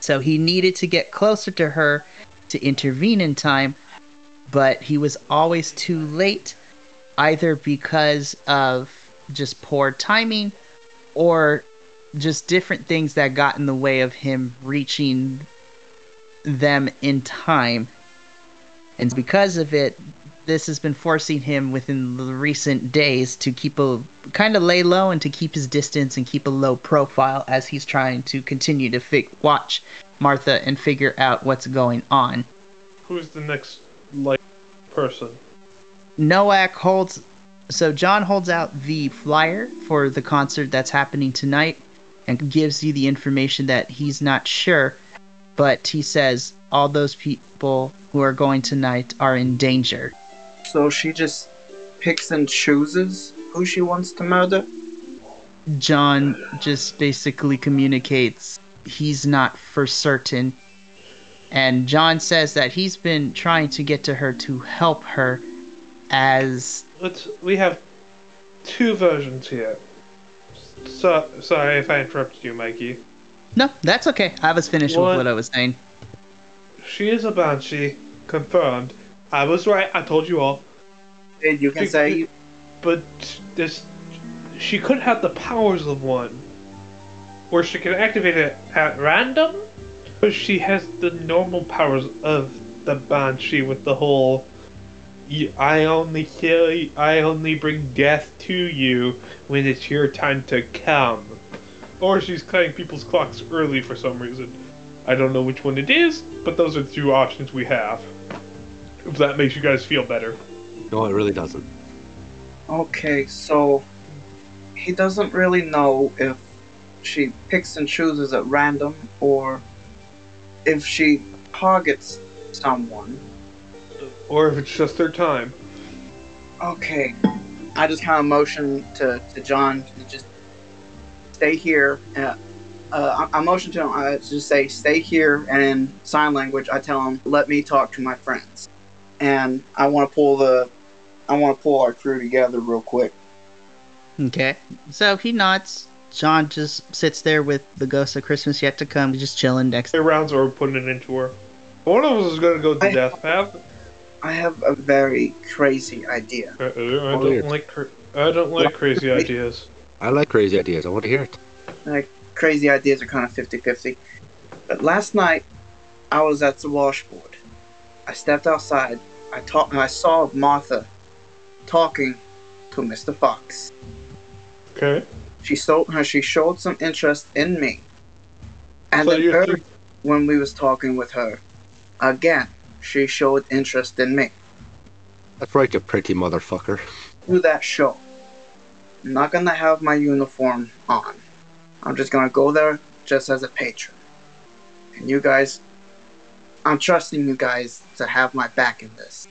So he needed to get closer to her to intervene in time, but he was always too late, either because of just poor timing or just different things that got in the way of him reaching them in time. And because of it, this has been forcing him within the recent days to keep kind of lay low and to keep his distance and keep a low profile as he's trying to continue to watch Martha and figure out what's going on. Who's the next person? John holds out the flyer for the concert that's happening tonight and gives you the information that he's not sure, but he says all those people who are going tonight are in danger. So she just picks and chooses who she wants to murder? John just basically communicates he's not for certain. And John says that he's been trying to get to her to help her as... We have 2 versions here. So, sorry if I interrupted you, Mikey. No, that's okay. I was finished with what I was saying. She is a banshee. Confirmed. I was right. I told you all. And you can say... But she could have the powers of one. where she can activate it at random, but she has the normal powers of the Banshee with the whole I only kill you, I only bring death to you when it's your time to come. Or she's cutting people's clocks early for some reason. I don't know which one it is, but those are the two options we have. If that makes you guys feel better. No, it really doesn't. Okay, so he doesn't really know if she picks and chooses at random or if she targets someone. Or if it's just their time. Okay. I just kind of motion to John to just stay here. I motion to him to just say, stay here, and in sign language, I tell him, let me talk to my friends. And I want to pull our crew together real quick. Okay. So he nods. John just sits there with the Ghost of Christmas Yet to Come, just chilling next to her. Rounds are putting it into her. One of us is going to go to the death path. I have a very crazy idea. I don't like crazy ideas. I like crazy ideas. I want to hear it. Like, crazy ideas are kind of 50-50. But last night, I was at the Washboard. I stepped outside. I saw Martha talking to Mr. Fox. Okay. She showed some interest in me. And so then when we was talking with her, again, she showed interest in me. That's right, you pretty motherfucker. Through that show. I'm not going to have my uniform on. I'm just going to go there just as a patron. And you guys, I'm trusting you guys to have my back in this.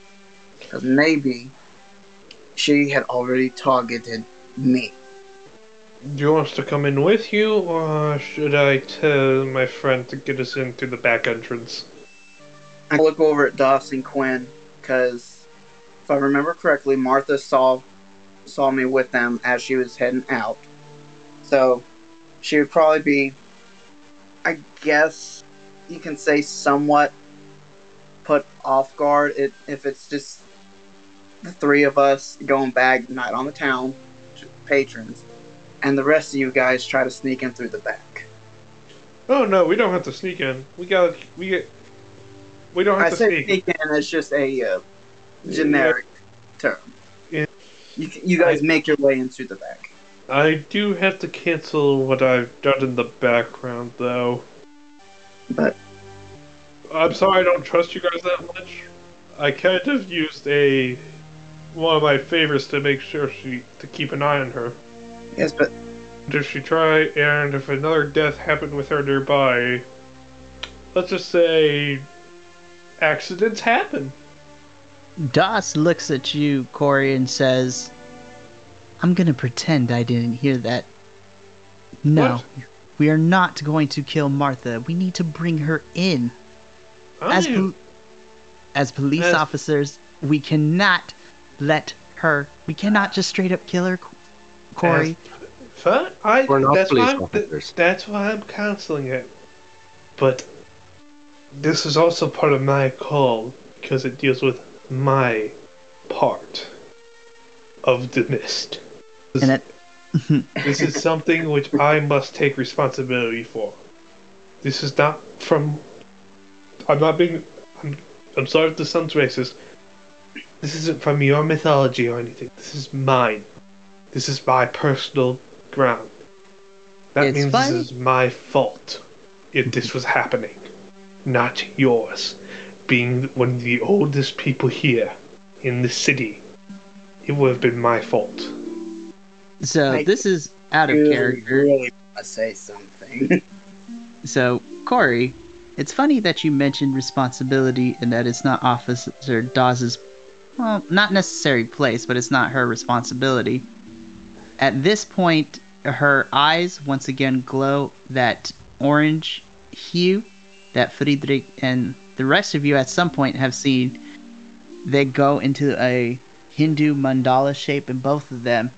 Because maybe she had already targeted me. Do you want us to come in with you, or should I tell my friend to get us in through the back entrance? I look over at Dawson Quinn, because if I remember correctly, Martha saw me with them as she was heading out. So she would probably be, I guess you can say, somewhat put off guard if it's just the three of us going back, Night on the Town, patrons, and the rest of you guys try to sneak in through the back. Oh, no, we don't have to sneak in. We don't have to sneak. I say sneak in as just a generic term. Yeah. You guys make your way into the back. I do have to cancel what I've done in the background, though. But I'm sorry I don't trust you guys that much. I kind of used one of my favors to make sure to keep an eye on her. Yes, but if she tried, and if another death happened with her nearby, let's just say accidents happen. Doss looks at you, Cory, and says, I'm going to pretend I didn't hear that. No. What? We are not going to kill Martha. We need to bring her in. As police officers, we cannot let her... We cannot just straight up kill her, Cory. We're not police officers. That's why I'm canceling it. But... this is also part of my call, because it deals with my part of the mist. This is something which I must take responsibility for. This is not from... I'm sorry if this sounds racist. This isn't from your mythology or anything. This is mine. This is my personal ground. That means this is my fault if this was happening. Not yours. Being one of the oldest people here in the city, it would have been my fault. So this is out of character. Really want to say something. So Cory, it's funny that you mentioned responsibility and that it's not Officer Dawes's, well, not necessary place, but it's not her responsibility. At this point, her eyes once again glow that orange hue that Friedrich and the rest of you at some point have seen. They go into a Hindu mandala shape in both of them.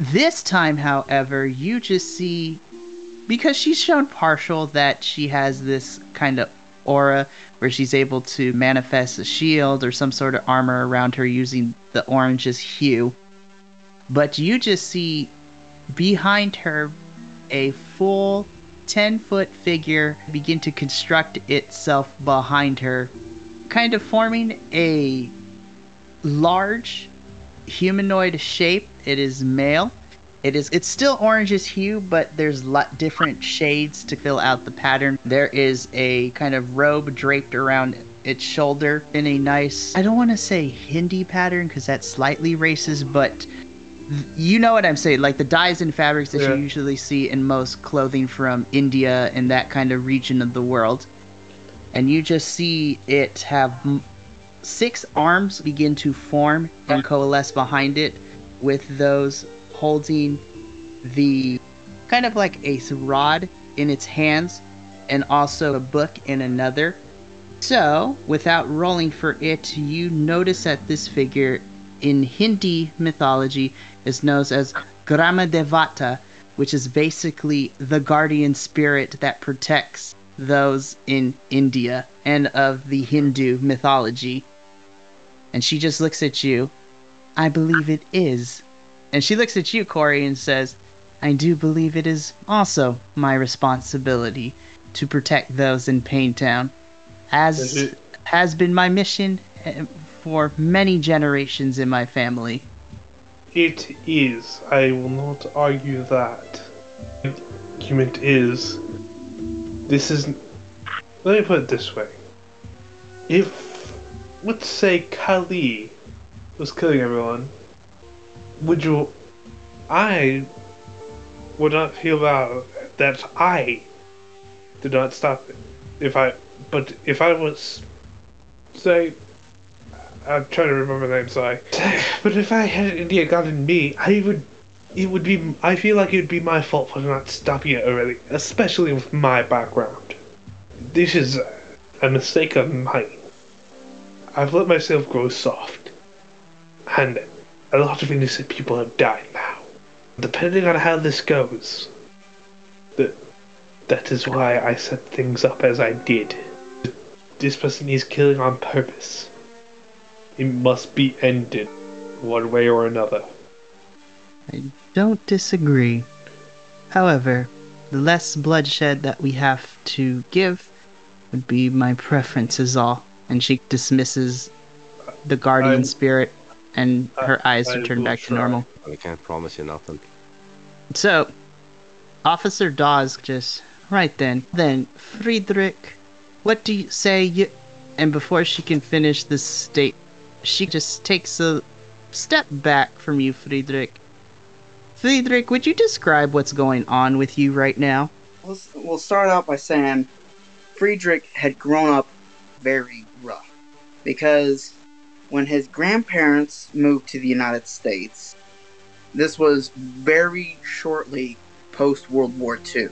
This time, however, you just see, because she's shown partial that she has this kind of aura where she's able to manifest a shield or some sort of armor around her using the orange's hue. But you just see behind her a full 10-foot figure begin to construct itself behind her, kind of forming a large humanoid shape. It is male. It's still orangish hue, but there's different shades to fill out the pattern. There is a kind of robe draped around its shoulder in a nice, I don't want to say Hindi pattern because that's slightly racist, but you know what I'm saying, like the dyes and fabrics that you usually see in most clothing from India and that kind of region of the world. And you just see it have 6 arms begin to form and coalesce behind it, with those holding the kind of like a rod in its hands and also a book in another. So without rolling for it, you notice that this figure in Hindi mythology is known as Gramadevata, which is basically the guardian spirit that protects those in India and of the Hindu mythology. And she just looks at you. I believe it is. And she looks at you, Cory, and says, I do believe it is also my responsibility to protect those in Payne Town, as has been my mission for many generations in my family. It is. I will not argue that. The argument is, this is, let me put it this way. If, let's say Kali was killing everyone, I would not feel bad that I did not stop it. If I was, say, I'm trying to remember the name, sorry. But if I had an Indian gun in me, I feel like it would be my fault for not stopping it already, especially with my background. This is a mistake of mine. I've let myself grow soft, and a lot of innocent people have died now. Depending on how this goes, that is why I set things up as I did. This person is killing on purpose. It must be ended, one way or another. I don't disagree. However, the less bloodshed that we have to give would be my preference is all. And she dismisses the guardian spirit, and her eyes are turned back to normal. I can't promise you nothing. So, Officer Dawes just, right then. Then, Friedrich, what do you say you... And before she can finish this state, she just takes a step back from you, Friedrich. Friedrich, would you describe what's going on with you right now? We'll start out by saying Friedrich had grown up very rough, because when his grandparents moved to the United States, this was very shortly post-World War II,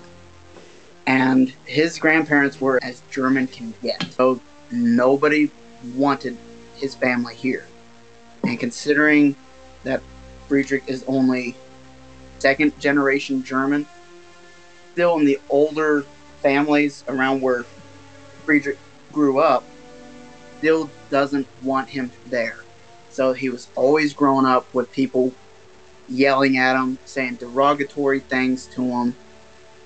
and his grandparents were as German can get, so nobody wanted his family here. And considering that Friedrich is only second-generation German, still in the older families around where Friedrich grew up, still doesn't want him there. So he was always growing up with people yelling at him, saying derogatory things to him,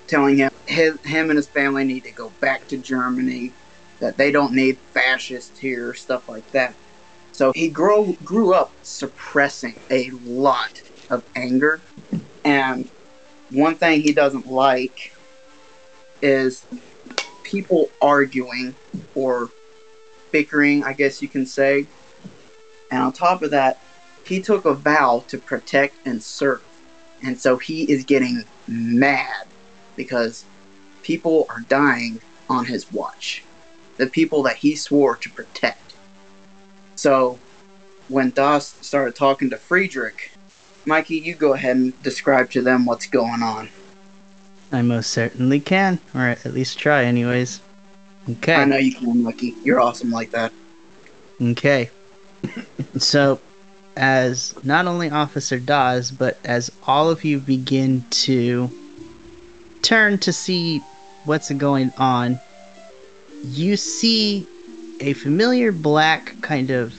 telling him him and his family need to go back to Germany, that they don't need fascists here, stuff like that. So he grew up suppressing a lot of anger. And one thing he doesn't like is people arguing or bickering, I guess you can say. And on top of that, he took a vow to protect and serve. And so he is getting mad because people are dying on his watch. The people that he swore to protect. So when Das started talking to Friedrich, Mikey, you go ahead and describe to them what's going on. I most certainly can, or at least try anyways. Okay. I know you can, Mikey. You're awesome like that. Okay. So, as not only Officer Dawes, but as all of you begin to turn to see what's going on, you see a familiar black kind of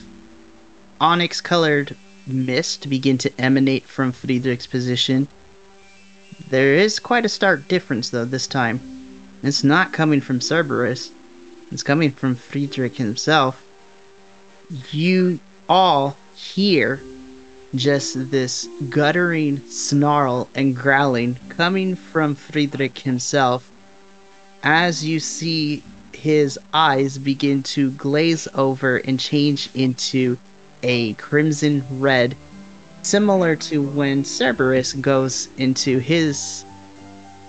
onyx-colored mist begin to emanate from Friedrich's position. There is quite a stark difference, though, this time. It's not coming from Cerberus. It's coming from Friedrich himself. You all hear just this guttering snarl and growling coming from Friedrich himself as you see his eyes begin to glaze over and change into a crimson red, similar to when Cerberus goes into his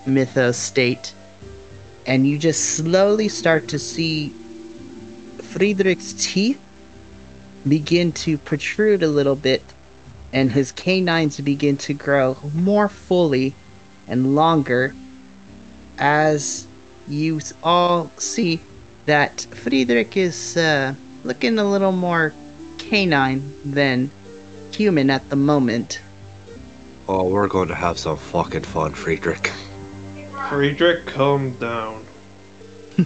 mythos state. And you just slowly start to see Friedrich's teeth begin to protrude a little bit, and his canines begin to grow more fully and longer as you all see that Friedrich is looking a little more canine than human at the moment. Oh, we're going to have some fucking fun, Friedrich. Friedrich, calm down.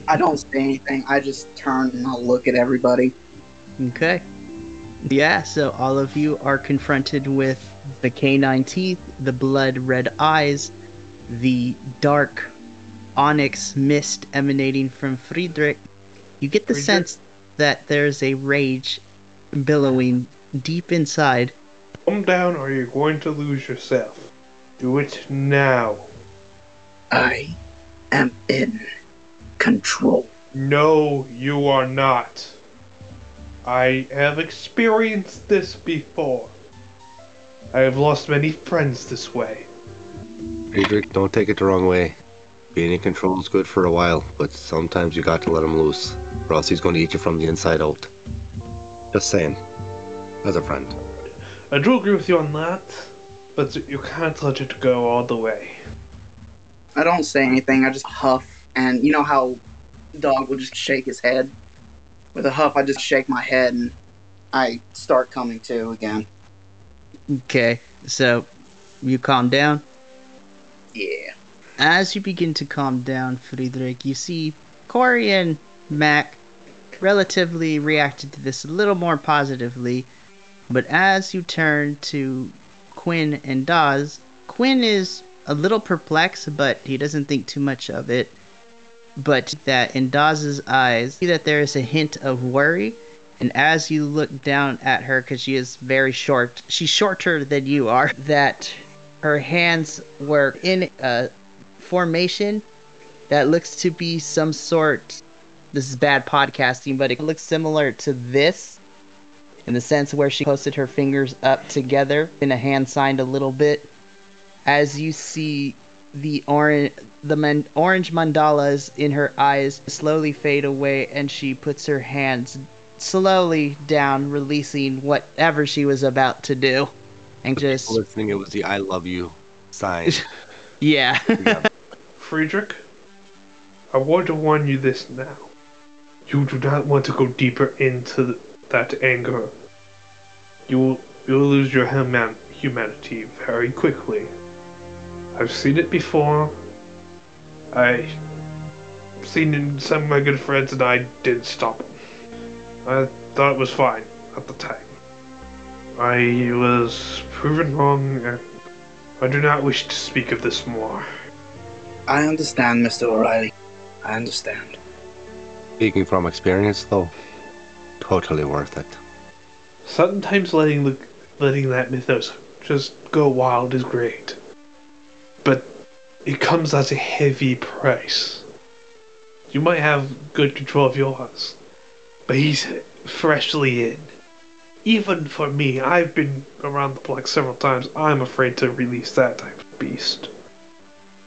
I don't say anything. I just turn and I'll look at everybody. Okay. Yeah, so all of you are confronted with the canine teeth, the blood-red eyes, the dark onyx mist emanating from Friedrich. You get the sense that there's a rage billowing deep inside. Come down or you're going to lose yourself. Do it now. I am in control. No, you are not. I have experienced this before. I have lost many friends this way. Friedrich, don't take it the wrong way. Being in control is good for a while, but sometimes you got to let him loose, or else he's going to eat you from the inside out. Just saying. As a friend. I do agree with you on that, but you can't let it go all the way. I don't say anything, I just huff, and you know how the dog will just shake his head? With a huff, I just shake my head, and I start coming to again. Okay, so you calm down? Yeah. As you begin to calm down, Friedrich, you see Cory and Mac relatively reacted to this a little more positively, but as you turn to Quinn and Dawes, Quinn is a little perplexed, but he doesn't think too much of it. But that in Dawes's eyes, see that there is a hint of worry. And as you look down at her, because she is very short, she's shorter than you are, that her hands were in a formation that looks to be some sort, this is bad podcasting, but it looks similar to this, in the sense where she posted her fingers up together in a hand signed a little bit. As you see the orange mandalas in her eyes slowly fade away, and she puts her hands slowly down, releasing whatever she was about to do. And just listening, it was the I love you sign. Yeah. Yeah. Friedrich, I want to warn you this now. You do not want to go deeper into that anger. You will lose your humanity very quickly. I've seen it before. I've seen it in some of my good friends, and I didn't stop them. I thought it was fine at the time. I was proven wrong, and I do not wish to speak of this more. I understand, Mr. O'Reilly. I understand. Speaking from experience, though, totally worth it. Sometimes letting that mythos just go wild is great. But it comes at a heavy price. You might have good control of yours, but he's freshly in. Even for me, I've been around the block several times. I'm afraid to release that type of beast.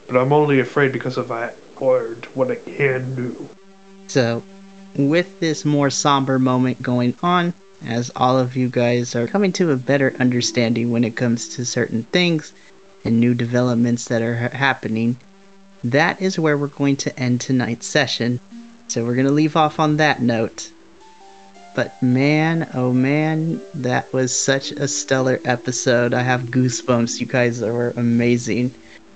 But I'm only afraid because of I learned what I can do. So, with this more somber moment going on, as all of you guys are coming to a better understanding when it comes to certain things, and new developments that are happening, that is where we're going to end tonight's session. So we're going to leave off on that note. But man, oh man, that was such a stellar episode. I have goosebumps. You guys are amazing.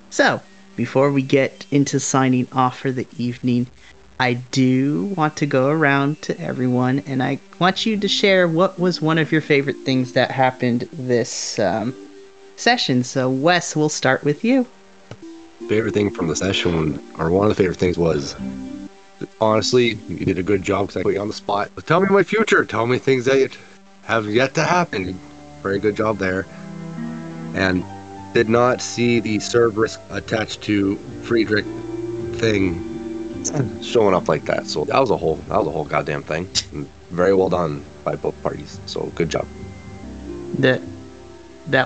So, before we get into signing off for the evening, I do want to go around to everyone, and I want you to share what was one of your favorite things that happened this session. So Wes, we'll start with you. favorite thing from the session, or one of the favorite things was, honestly, you did a good job because I put you on the spot. But tell me my future. Tell me things that have yet to happen. Very good job there. And did not see the Cerberus attached to Friedrich thing showing up like that. So that was a whole goddamn thing. And very well done by both parties. So good job. That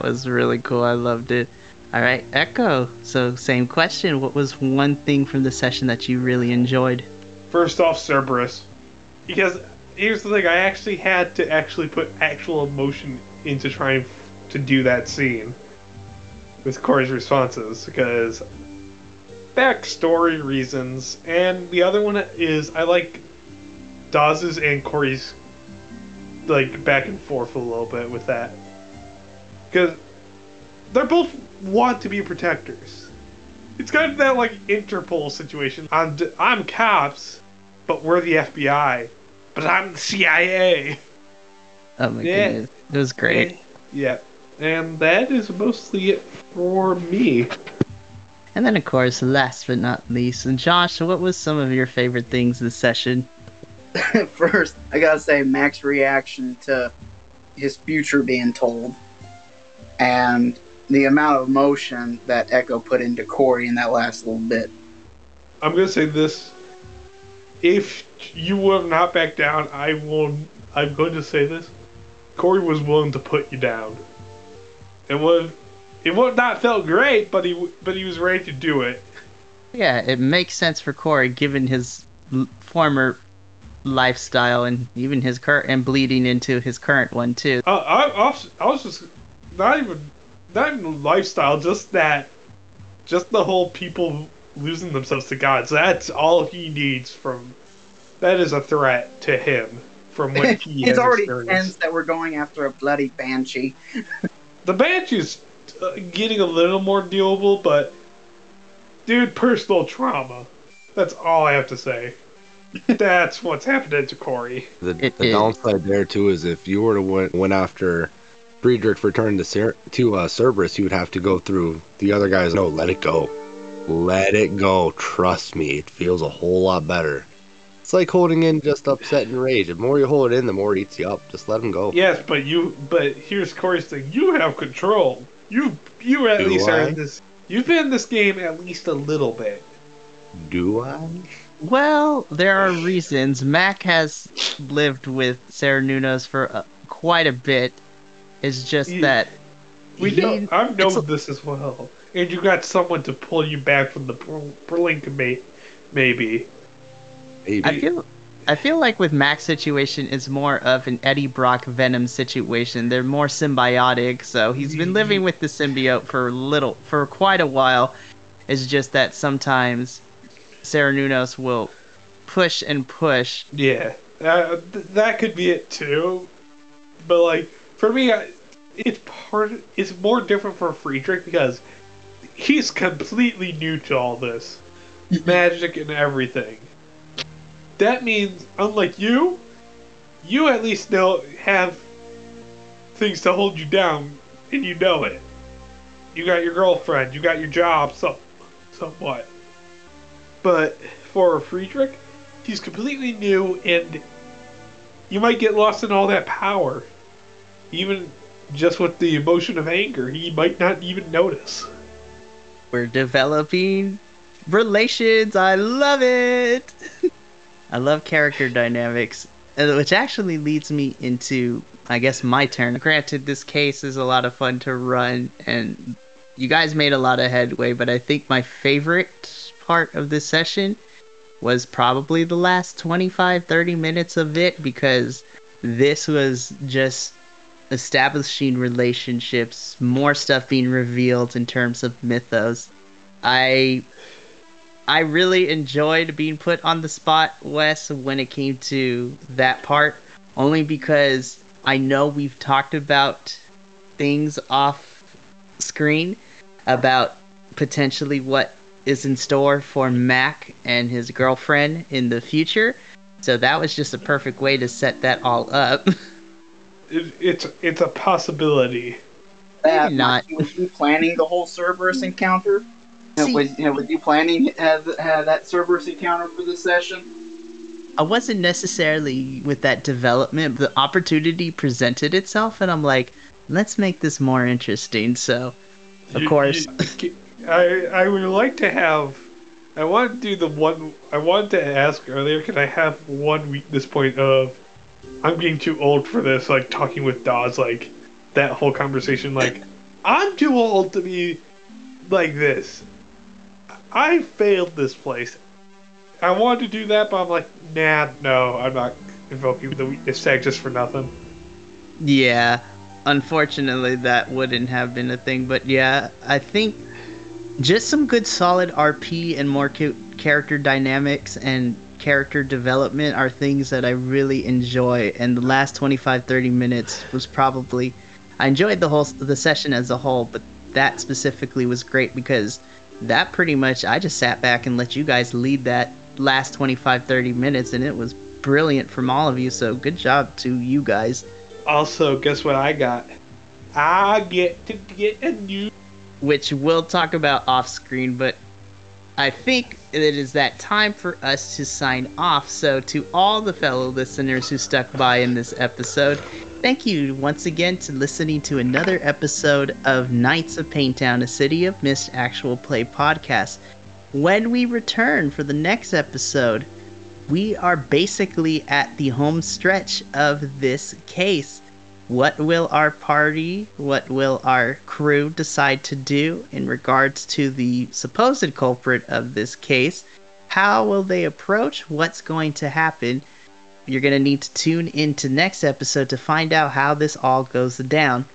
was really cool. I loved it. All right, Echo. So same question. What was one thing from the session that you really enjoyed? First off, Cerberus. Because here's the thing. I actually had to put actual emotion into trying to do that scene with Corey's responses, because backstory reasons, and the other one is I like Daz's and Corey's like back and forth a little bit with that, because they're both want to be protectors. It's kind of that like Interpol situation. I'm cops, but we're the FBI, but I'm the CIA. Oh my goodness, it was great. Yeah, and that is mostly it for me. And then, of course, last but not least, and Josh, what was some of your favorite things this session? First, I gotta say Mac's reaction to his future being told, and the amount of emotion that Echo put into Corey in that last little bit. I'm gonna say this: if you will not back down, I will. I'm going to say this: Corey was willing to put you down. It would not felt great, but he was ready to do it. Yeah, it makes sense for Corey, given his former lifestyle and even his current, and bleeding into his current one too. I was just not even lifestyle, just the whole people losing themselves to God. So that's all he needs from. That is a threat to him from what he. He's already sensed that we're going after a bloody banshee. The banshee's getting a little more dealable, but dude, personal trauma. That's all I have to say. That's what's happening to Corey. The downside there too is if you were to went after Friedrich for turning to Cerberus, you would have to go through the other guys. No, let it go. Let it go. Trust me, it feels a whole lot better. It's like holding in just upset and rage. The more you hold it in, the more it eats you up. Just let him go. Yes, but here's Corey's thing. You have control. You at least are in this. You've been in this game at least a little bit. Do I? Well, there are reasons. Mac has lived with Sarah Nunes for quite a bit. It's just that we know. I've known this as well, and you got someone to pull you back from the brink, maybe. Maybe. I feel like with Mac's situation, it's more of an Eddie Brock Venom situation. They're more symbiotic, so he's been living with the symbiote for quite a while. It's just that sometimes Sarah Nunes will push and push. Yeah, that could be it too. But like for me, it's more different for Friedrich because he's completely new to all this magic and everything. That means, unlike you at least have things to hold you down, and you know it. You got your girlfriend, you got your job, somewhat. But for Friedrich, he's completely new, and you might get lost in all that power. Even just with the emotion of anger, he might not even notice. We're developing relations. I love it! I love character dynamics, which actually leads me into, I guess, my turn. Granted, this case is a lot of fun to run, and you guys made a lot of headway, but I think my favorite part of this session was probably the last 25-30 minutes of it, because this was just establishing relationships, more stuff being revealed in terms of mythos. I really enjoyed being put on the spot, Wes, when it came to that part, only because I know we've talked about things off screen about potentially what is in store for Mac and his girlfriend in the future. So that was just a perfect way to set that all up. It's a possibility. Maybe not. Was you planning the whole Cerberus encounter? Was you planning to have that Cerberus encounter for this session? I wasn't necessarily with that development. The opportunity presented itself, and I'm like, let's make this more interesting. So, of course. I would like to have... I want to do the one... I wanted to ask earlier, could I have one weakness point of... I'm getting too old for this, like, talking with Dawes, like, that whole conversation, like, I'm too old to be like this. I failed this place. I wanted to do that, but I'm like, no, I'm not invoking the weakness tag just for nothing. Yeah, unfortunately that wouldn't have been a thing, but yeah, I think just some good solid RP and more character dynamics and character development are things that I really enjoy, and the last 25-30 minutes was probably... I enjoyed the session as a whole, but that specifically was great because that pretty much... I just sat back and let you guys lead that last 25-30 minutes, and it was brilliant from all of you, so good job to you guys. Also, guess what I got? I get to get a new... Which we'll talk about off-screen, but I think it is that time for us to sign off. So to all the fellow listeners who stuck by in this episode, thank you once again to listening to another episode of Nights of Payne Town, a City of Mist actual play podcast. When we return for the next episode, we are basically at the home stretch of this case. What will our party, what will our crew decide to do in regards to the supposed culprit of this case? How will they approach what's going to happen? You're going to need to tune into next episode to find out how this all goes down.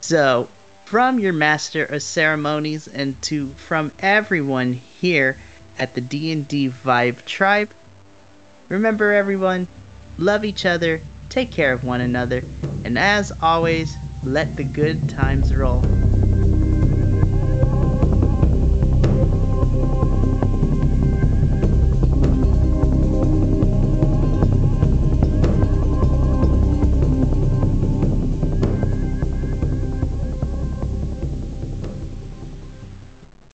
So, from your master of ceremonies and from everyone here at the D&D Vibe Tribe, remember everyone, love each other, take care of one another, and as always, let the good times roll.